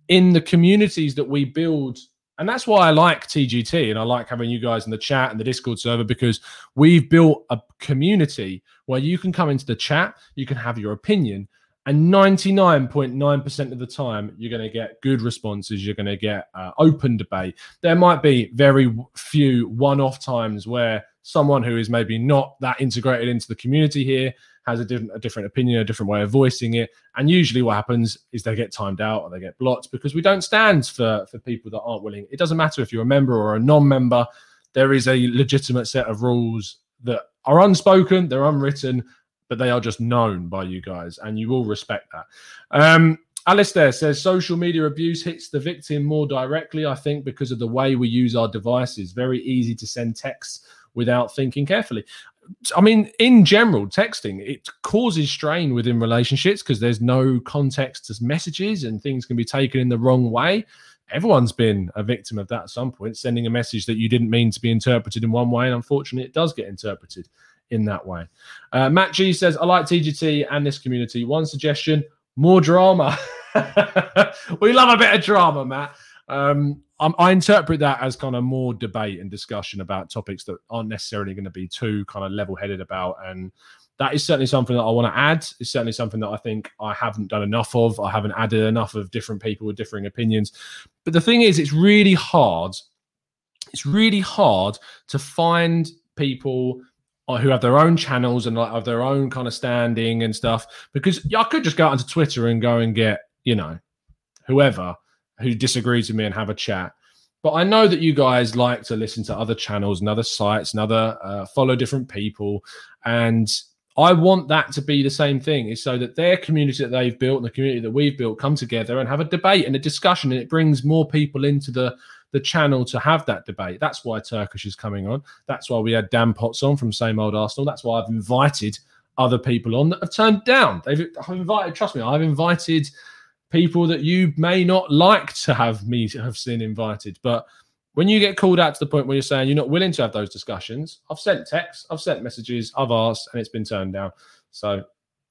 in the communities that we build. And that's why I like TGT, and I like having you guys in the chat and the Discord server, because we've built a community where you can come into the chat, you can have your opinion, and 99.9% of the time, you're going to get good responses. You're going to get open debate. There might be very few one-off times where someone who is maybe not that integrated into the community here has a different opinion, a different way of voicing it. And usually what happens is they get timed out or they get blocked, because we don't stand for people that aren't willing. It doesn't matter if you're a member or a non-member. There is a legitimate set of rules that are unspoken, they're unwritten, but they are just known by you guys, and you will respect that. Alistair says, social media abuse hits the victim more directly, I think, because of the way we use our devices. Very easy to send texts without thinking carefully. I mean, in general, texting, it causes strain within relationships because there's no context to messages and things can be taken in the wrong way. Everyone's been a victim of that at some point, sending a message that you didn't mean to be interpreted in one way, and unfortunately it does get interpreted in that way. Matt G says, I like TGT and this community. One suggestion, more drama. We love a bit of drama, Matt. I interpret that as kind of more debate and discussion about topics that aren't necessarily going to be too kind of level-headed about, and that is certainly something that I want to add. It's certainly something that I think I haven't done enough of. I haven't added enough of different people with differing opinions. But the thing is, it's really hard. It's really hard to find people who have their own channels and like have their own kind of standing and stuff, because I could just go onto Twitter and go and get, you know, whoever who disagrees with me and have a chat. But I know that you guys like to listen to other channels and other sites and other follow different people, and I want that to be the same thing, is so that their community that they've built and the community that we've built come together and have a debate and a discussion, and it brings more people into the channel to have that debate. That's why Turkish is coming on. That's why we had Dan Potts on from Same Old Arsenal. That's why I've invited other people on that have turned down. I've invited people that you may not like to have me have seen invited, but when you get called out to the point where you're saying you're not willing to have those discussions, I've sent texts, I've sent messages, I've asked, and it's been turned down. So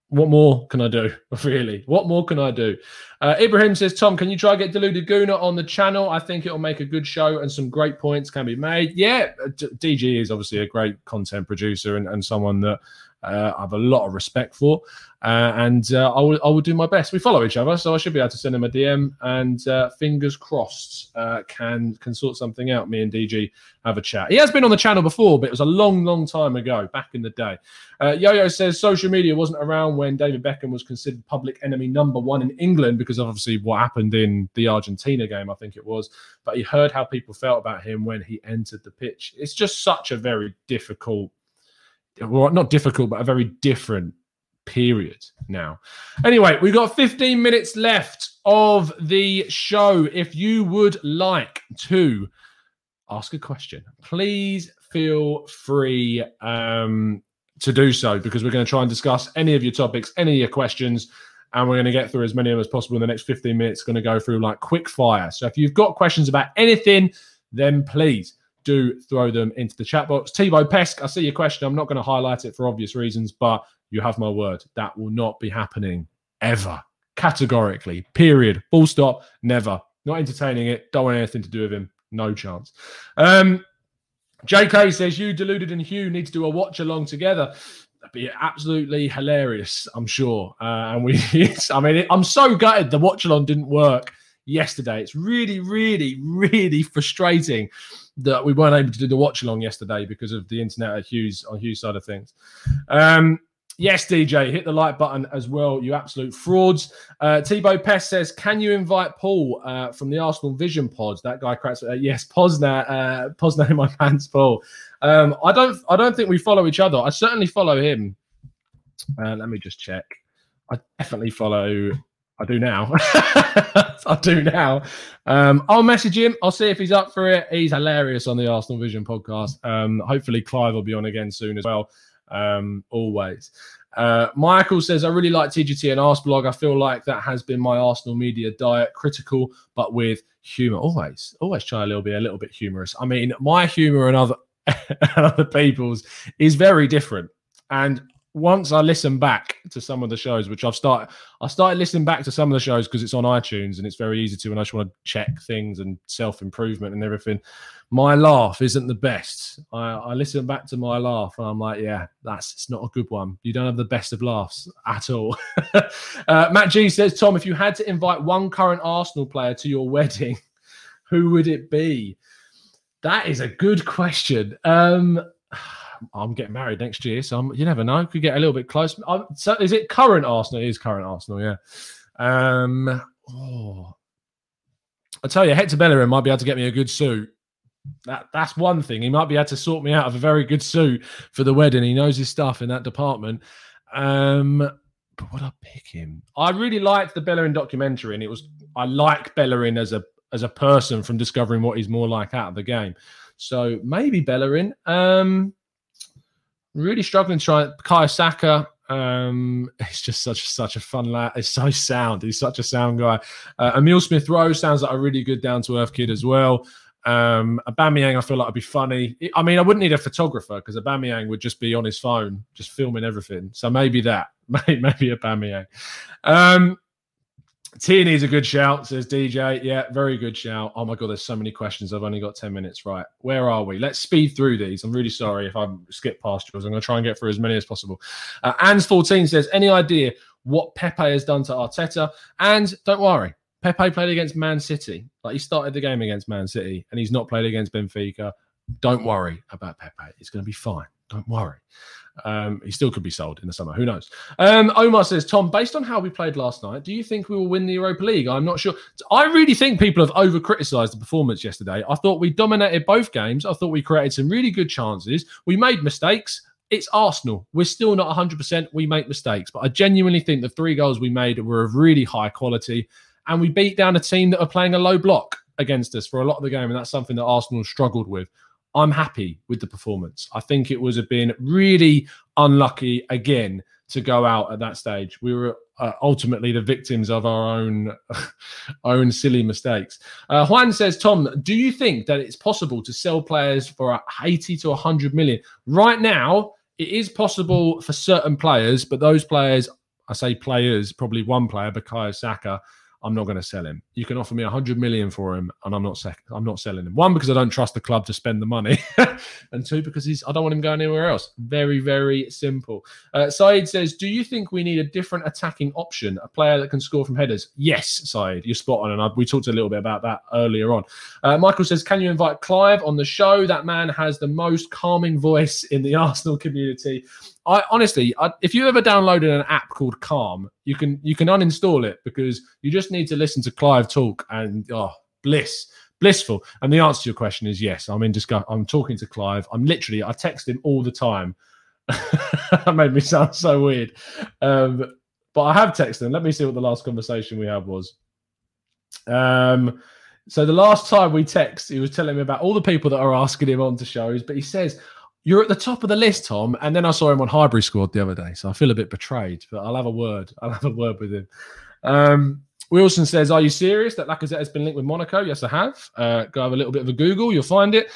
what more can I do, really? What more can I do? Ibrahim says, Tom, can you try get Deluded Gooner on the channel? I think it'll make a good show and some great points can be made. Yeah, DG is obviously a great content producer and someone that I have a lot of respect for, and I will do my best. We follow each other, so I should be able to send him a DM, and fingers crossed can sort something out. Me and DG have a chat. He has been on the channel before, but it was a long, long time ago, back in the day. Yo-Yo says, social media wasn't around when David Beckham was considered public enemy number one in England because of obviously what happened in the Argentina game, I think it was, but he heard how people felt about him when he entered the pitch. It's just such a very difficult, well, not difficult, but a very different period now. Anyway, we've got 15 minutes left of the show. If you would like to ask a question, please feel free to do so, because we're going to try and discuss any of your topics, any of your questions, and we're going to get through as many of them as possible in the next 15 minutes. It's going to go through like quick fire. So if you've got questions about anything, then please do throw them into the chat box. Tebow Pesk, I see your question. I'm not going to highlight it for obvious reasons, but you have my word. That will not be happening ever. Categorically. Period. Full stop. Never. Not entertaining it. Don't want anything to do with him. No chance. JK says, you, Deluded, and Hugh need to do a watch along together. That'd be absolutely hilarious, I'm sure. I'm so gutted the watch along didn't work yesterday. It's really, really, really frustrating that we weren't able to do the watch along yesterday because of the internet at Hugh's side of things. Yes, DJ, hit the like button as well, you absolute frauds. Tebow Pest says, can you invite Paul from the Arsenal Vision Pod? That guy cracks. Yes, Posner in my pants, Paul. I don't think we follow each other. I certainly follow him. Let me just check. I definitely follow. I do now. I do now. I'll message him. I'll see if he's up for it. He's hilarious on the Arsenal Vision podcast. Hopefully Clive will be on again soon as well. Always. Michael says, I really like TGT and Arseblog. I feel like that has been my Arsenal media diet. Critical, but with humour. Always try a little bit humorous. I mean, my humour and other people's is very different. And once I listen back to some of the shows, which I started listening back to some of the shows because it's on iTunes and it's very easy to, and I just want to check things and self-improvement and everything. My laugh isn't the best. I listen back to my laugh and I'm like, yeah, it's not a good one. You don't have the best of laughs at all. Matt G says, Tom, if you had to invite one current Arsenal player to your wedding, who would it be? That is a good question. I'm getting married next year, so you never know. Could get a little bit close. So is it current Arsenal? It is current Arsenal, yeah. I tell you, Hector Bellerin might be able to get me a good suit. That's one thing. He might be able to sort me out of a very good suit for the wedding. He knows his stuff in that department. But would I pick him? I really liked the Bellerin documentary, and I like Bellerin as a person from discovering what he's more like out of the game. So maybe Bellerin. Really struggling to try Kaya Saka. He's just such a fun lad. He's so sound. He's such a sound guy. Emile Smith-Rowe sounds like a really good down-to-earth kid as well. Aubameyang, I feel like it'd be funny. I mean, I wouldn't need a photographer because Aubameyang would just be on his phone, just filming everything. So maybe that. Maybe Aubameyang. Tierney's a good shout, says DJ. Yeah, very good shout. Oh my God, there's so many questions. I've only got 10 minutes. Right, where are we? Let's speed through these. I'm really sorry if I skip past yours. I'm going to try and get through as many as possible. Ans14 says, any idea what Pepe has done to Arteta? And don't worry, Pepe played against Man City. Like, he started the game against Man City and he's not played against Benfica. Don't worry about Pepe. It's going to be fine. Don't worry. He still could be sold in the summer. Who knows? Omar says, Tom, based on how we played last night, do you think we will win the Europa League? I'm not sure. I really think people have over-criticised the performance yesterday. I thought we dominated both games. I thought we created some really good chances. We made mistakes. It's Arsenal. We're still not 100%. We make mistakes. But I genuinely think the 3 goals we made were of really high quality. And we beat down a team that are playing a low block against us for a lot of the game. And that's something that Arsenal struggled with. I'm happy with the performance. I think it was been really unlucky again to go out at that stage. We were ultimately the victims of our own silly mistakes. Juan says, Tom, do you think that it's possible to sell players for 80 to 100 million? Right now, it is possible for certain players, but those players, I say players, probably one player, Bukayo Saka, I'm not going to sell him. You can offer me 100 million for him and I'm not selling him. 1, because I don't trust the club to spend the money. And 2, because I don't want him going anywhere else. Very, very simple. Saeed says, do you think we need a different attacking option? A player that can score from headers? Yes, Saeed, you're spot on. And we talked a little bit about that earlier on. Michael says, can you invite Clive on the show? That man has the most calming voice in the Arsenal community. Honestly, if you ever downloaded an app called Calm, you can uninstall it because you just need to listen to Clive talk and blissful. And the answer to your question is yes. I'm in discussion. I'm talking to Clive. I text him all the time. That made me sound so weird, but I have texted him. Let me see what the last conversation we had was. So the last time we text, he was telling me about all the people that are asking him on to shows, but he says, you're at the top of the list, Tom. And then I saw him on Highbury Squad the other day, so I feel a bit betrayed, but I'll have a word with him. Wilson says, are you serious that Lacazette has been linked with Monaco? Yes, I have. Go have a little bit of a Google. You'll find it.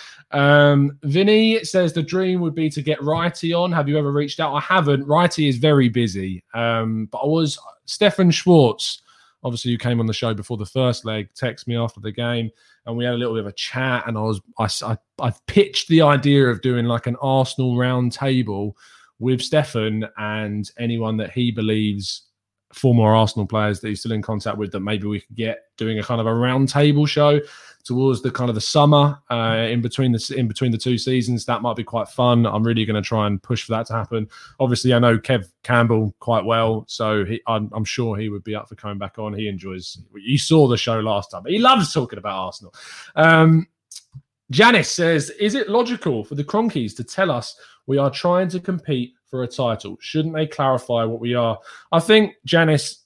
Vinny says, the dream would be to get Righty on. Have you ever reached out? I haven't. Righty is very busy. But I was... Stefan Schwartz, obviously, who came on the show before the first leg, texted me after the game. And we had a little bit of a chat, and I pitched the idea of doing like an Arsenal round table with Stefan and anyone that he believes, former Arsenal players that he's still in contact with, that maybe we could get doing a kind of a round table show towards the kind of the summer, in between the 2 seasons. That might be quite fun. I'm really going to try and push for that to happen. Obviously, I know Kev Campbell quite well, so I'm sure he would be up for coming back on. He enjoys. You saw the show last time. He loves talking about Arsenal. Janice says, is it logical for the Cronkies to tell us we are trying to compete for a title? Shouldn't they clarify what we are? I think, Janice,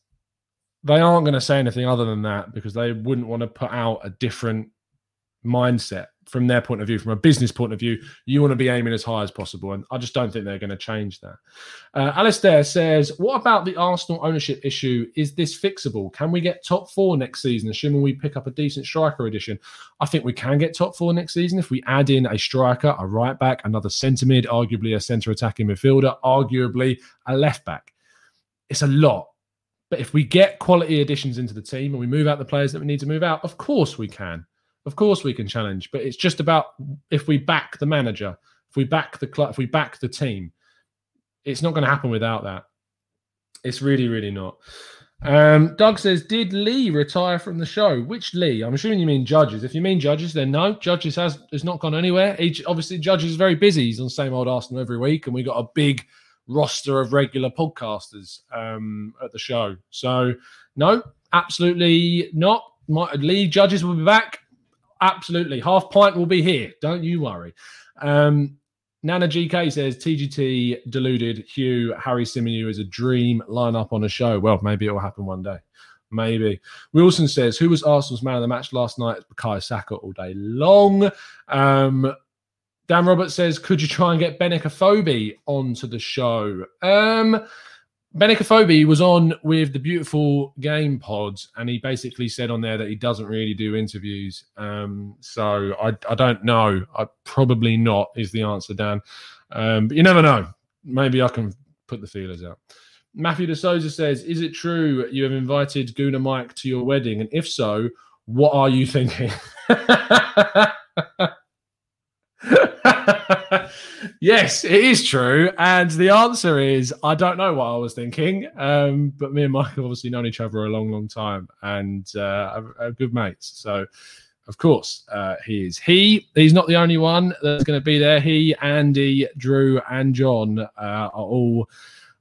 they aren't going to say anything other than that because they wouldn't want to put out a different mindset from their point of view. From a business point of view, you want to be aiming as high as possible. And I just don't think they're going to change that. Alistair says, what about the Arsenal ownership issue? Is this fixable? Can we get top 4 next season, assuming we pick up a decent striker edition? I think we can get top 4 next season if we add in a striker, a right back, another centre mid, arguably a centre attacking midfielder, arguably a left back. It's a lot. But if we get quality additions into the team and we move out the players that we need to move out, of course we can. Of course we can challenge. But it's just about if we back the manager, if we back the club, if we back the team. It's not going to happen without that. It's really, really not. Doug says, did Lee retire from the show? Which Lee? I'm assuming you mean Judges. If you mean Judges, then no. Judges has not gone anywhere. Obviously, Judges is very busy. He's on the same old Arsenal every week, and we got a big roster of regular podcasters at the show. So, no, absolutely not. Lee Judges will be back. Absolutely. Half Pint will be here. Don't you worry. Nana GK says, TGT deluded, Hugh, Harry Simoniu is a dream lineup on a show. Well, maybe it will happen one day. Maybe. Wilson says, who was Arsenal's man of the match last night? Bukayo Saka all day long. Dan Roberts says, could you try and get Benekophobe onto the show? Benekophobe was on with the Beautiful Game Pods, and he basically said on there that he doesn't really do interviews. So I don't know. Probably not is the answer, Dan. But you never know. Maybe I can put the feelers out. Matthew De Souza says, is it true you have invited Guna Mike to your wedding? And if so, what are you thinking? Yes, it is true. And the answer is, I don't know what I was thinking. But me and Mike have obviously known each other a long, long time and are good mates. So, of course, he is. He's not the only one that's going to be there. He, Andy, Drew and John are all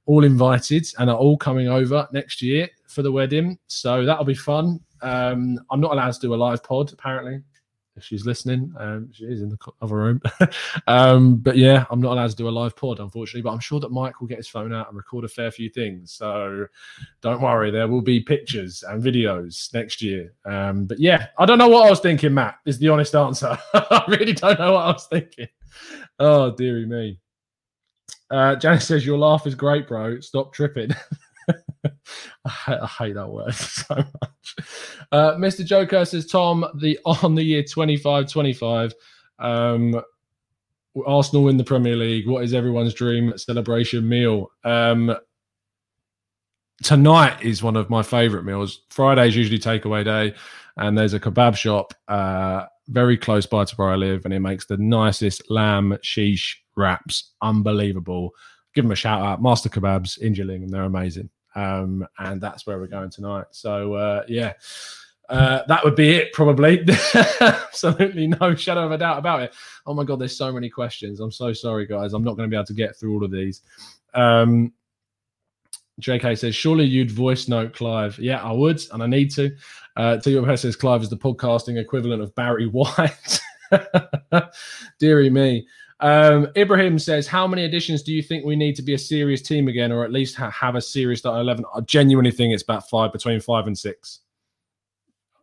invited and are all coming over next year for the wedding. So that'll be fun. I'm not allowed to do a live pod, apparently. If she's listening, she is in the other room. But yeah, I'm not allowed to do a live pod, unfortunately, but I'm sure that Mike will get his phone out and record a fair few things. So don't worry, there will be pictures and videos next year. But yeah, I don't know what I was thinking, Matt, is the honest answer. I really don't know what I was thinking. Oh, dearie me. Janice says, your laugh is great, bro. Stop tripping. I hate that word so much. Mr. Joker says, Tom, on the year 25-25, Arsenal win the Premier League. What is everyone's dream celebration meal? Tonight is one of my favourite meals. Friday is usually takeaway day, and there's a kebab shop very close by to where I live, and it makes the nicest lamb sheesh wraps. Unbelievable. Give them a shout out. Master Kebabs in Gillingham. They're amazing. And that's where we're going tonight. So, that would be it probably. Absolutely no shadow of a doubt about it. Oh my God, there's so many questions. I'm so sorry, guys. I'm not going to be able to get through all of these. JK says, surely you'd voice note Clive. Yeah, I would. And I need to. TWS says, Clive is the podcasting equivalent of Barry White. Deary me. Ibrahim says, how many additions do you think we need to be a serious team again, or at least have a serious start 11? I genuinely think it's about between 5 and 6.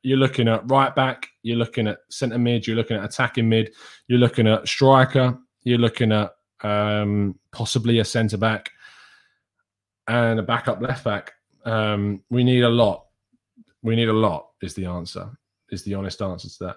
You're looking at right back, you're looking at centre mid, you're looking at attacking mid, you're looking at striker, you're looking at possibly a centre back and a backup left back. We need a lot. We need a lot is the answer, is the honest answer to that.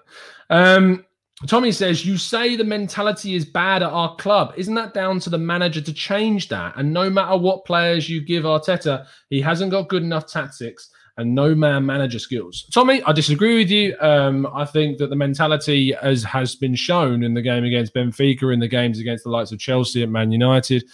Tommy says, you say the mentality is bad at our club. Isn't that down to the manager to change that? And no matter what players you give Arteta, he hasn't got good enough tactics and no man manager skills. Tommy, I disagree with you. I think that the mentality has been shown in the game against Benfica, in the games against the likes of Chelsea and Man United.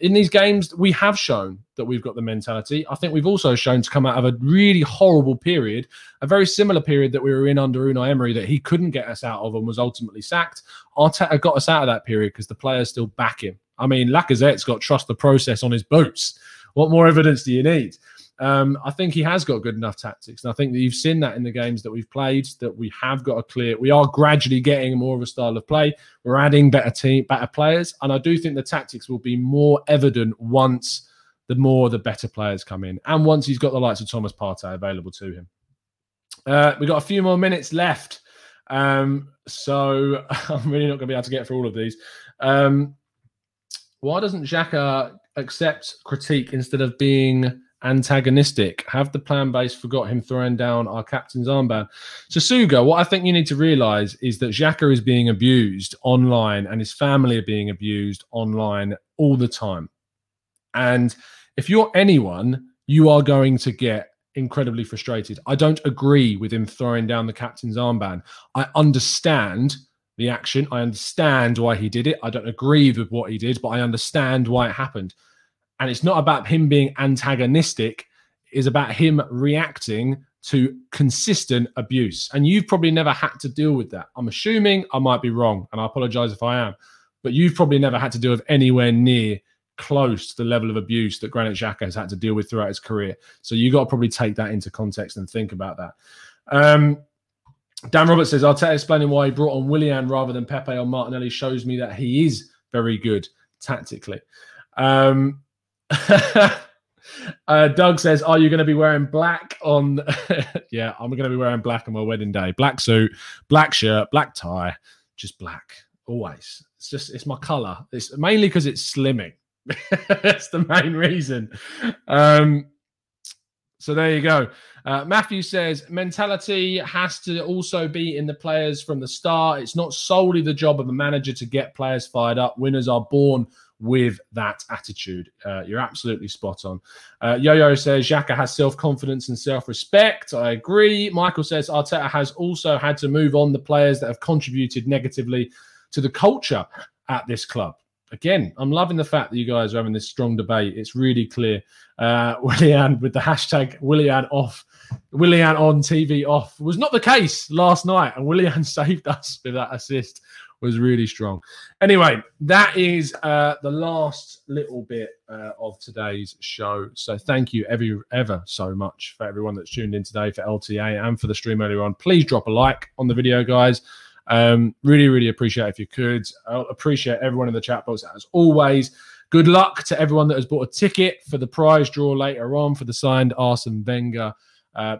In these games, we have shown that we've got the mentality. I think we've also shown to come out of a really horrible period, a very similar period that we were in under Unai Emery that he couldn't get us out of and was ultimately sacked. Arteta got us out of that period because the players still back him. I mean, Lacazette's got trust the process on his boots. What more evidence do you need? I think he has got good enough tactics. And I think that you've seen that in the games that we've played, that we have got we are gradually getting more of a style of play. We're adding better players. And I do think the tactics will be more evident once the better players come in. And once he's got the likes of Thomas Partey available to him. We've got a few more minutes left. So I'm really not going to be able to get through all of these. Why doesn't Xhaka accept critique instead of being antagonistic? Have the plan base forgot him throwing down our captain's armband? So Suga, what I think you need to realise is that Xhaka is being abused online and his family are being abused online all the time. And if you're anyone, you are going to get incredibly frustrated. I don't agree with him throwing down the captain's armband. I understand the action. I understand why he did it. I don't agree with what he did, but I understand why it happened. And it's not about him being antagonistic. is about him reacting to consistent abuse. And you've probably never had to deal with that. I'm assuming, I might be wrong, and I apologize if I am, but you've probably never had to deal with anywhere near close to the level of abuse that Granit Xhaka has had to deal with throughout his career. So you got to probably take that into context and think about that. Dan Roberts says, Arteta explaining why he brought on Willian rather than Pepe or Martinelli shows me that he is very good tactically. Doug says, are you going to be wearing black on... Yeah, I'm going to be wearing black on my wedding day. Black suit, black shirt, black tie, just black, always. It's just, it's my colour. It's mainly because it's slimming. That's the main reason. So there you go. Matthew says, mentality has to also be in the players from the start. It's not solely the job of a manager to get players fired up. Winners are born with that attitude. You're absolutely spot on. Yo-Yo says, Xhaka has self-confidence and self-respect. I agree. Michael says, Arteta has also had to move on the players that have contributed negatively to the culture at this club. Again, I'm loving the fact that you guys are having this strong debate. It's really clear. Willian with the hashtag Willian off, Willian on TV off was not the case last night. And Willian saved us with that assist. Was really strong. Anyway, that is the last little bit of today's show. So thank you ever so much for everyone that's tuned in today, for LTA and for the stream earlier on. Please drop a like on the video, guys. Really appreciate it if you could. I appreciate everyone in the chat box as always. Good luck to everyone that has bought a ticket for the prize draw later on for the signed Arsene Wenger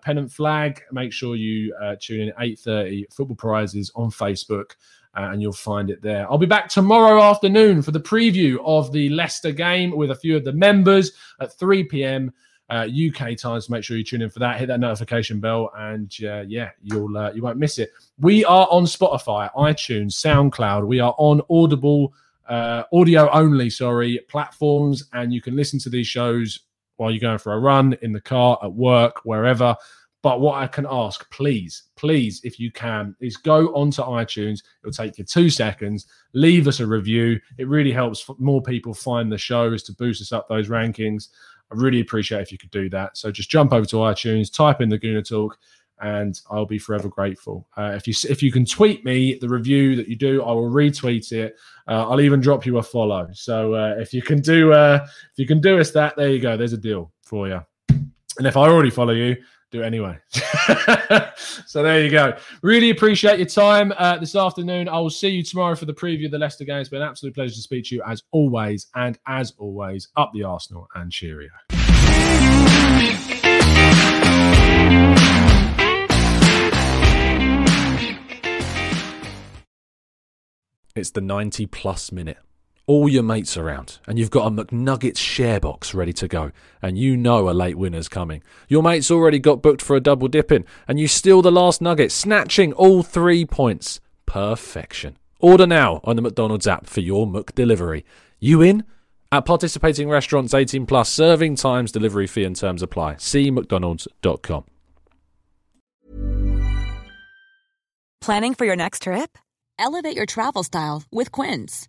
pennant flag. Make sure you tune in at 8:30 Football Prizes on Facebook, and you'll find it there. I'll be back tomorrow afternoon for the preview of the Leicester game with a few of the members at 3 p.m. UK time, so make sure you tune in for that. Hit that notification bell, and you'll you won't miss it. We are on Spotify, iTunes, SoundCloud. We are on Audible, audio only platforms, and you can listen to these shows while you're going for a run, in the car, at work, wherever. But what I can ask, please, if you can, is go onto iTunes. It'll take you 2 seconds. Leave us a review. It really helps more people find the shows to boost us up those rankings. I really appreciate if you could do that. So just jump over to iTunes, type in the Guna Talk, and I'll be forever grateful. If you can tweet me the review that you do, I will retweet it. I'll even drop you a follow. So if you can do us that, there you go. There's a deal for you. And if I already follow you, do it anyway. So there you go. Really appreciate your time this afternoon. I will see you tomorrow for the preview of the Leicester game. It's been an absolute pleasure to speak to you as always. And as always, up the Arsenal and cheerio. It's the 90 plus minute. All your mates around, and you've got a McNuggets share box ready to go, and you know a late winner's coming. Your mate's already got booked for a double dipping, and you steal the last nugget, snatching all 3 points. Perfection. Order now on the McDonald's app for your Mook Delivery. You in? At participating restaurants, 18 plus, serving times, delivery fee and terms apply. See mcdonalds.com. Planning for your next trip? Elevate your travel style with Quince.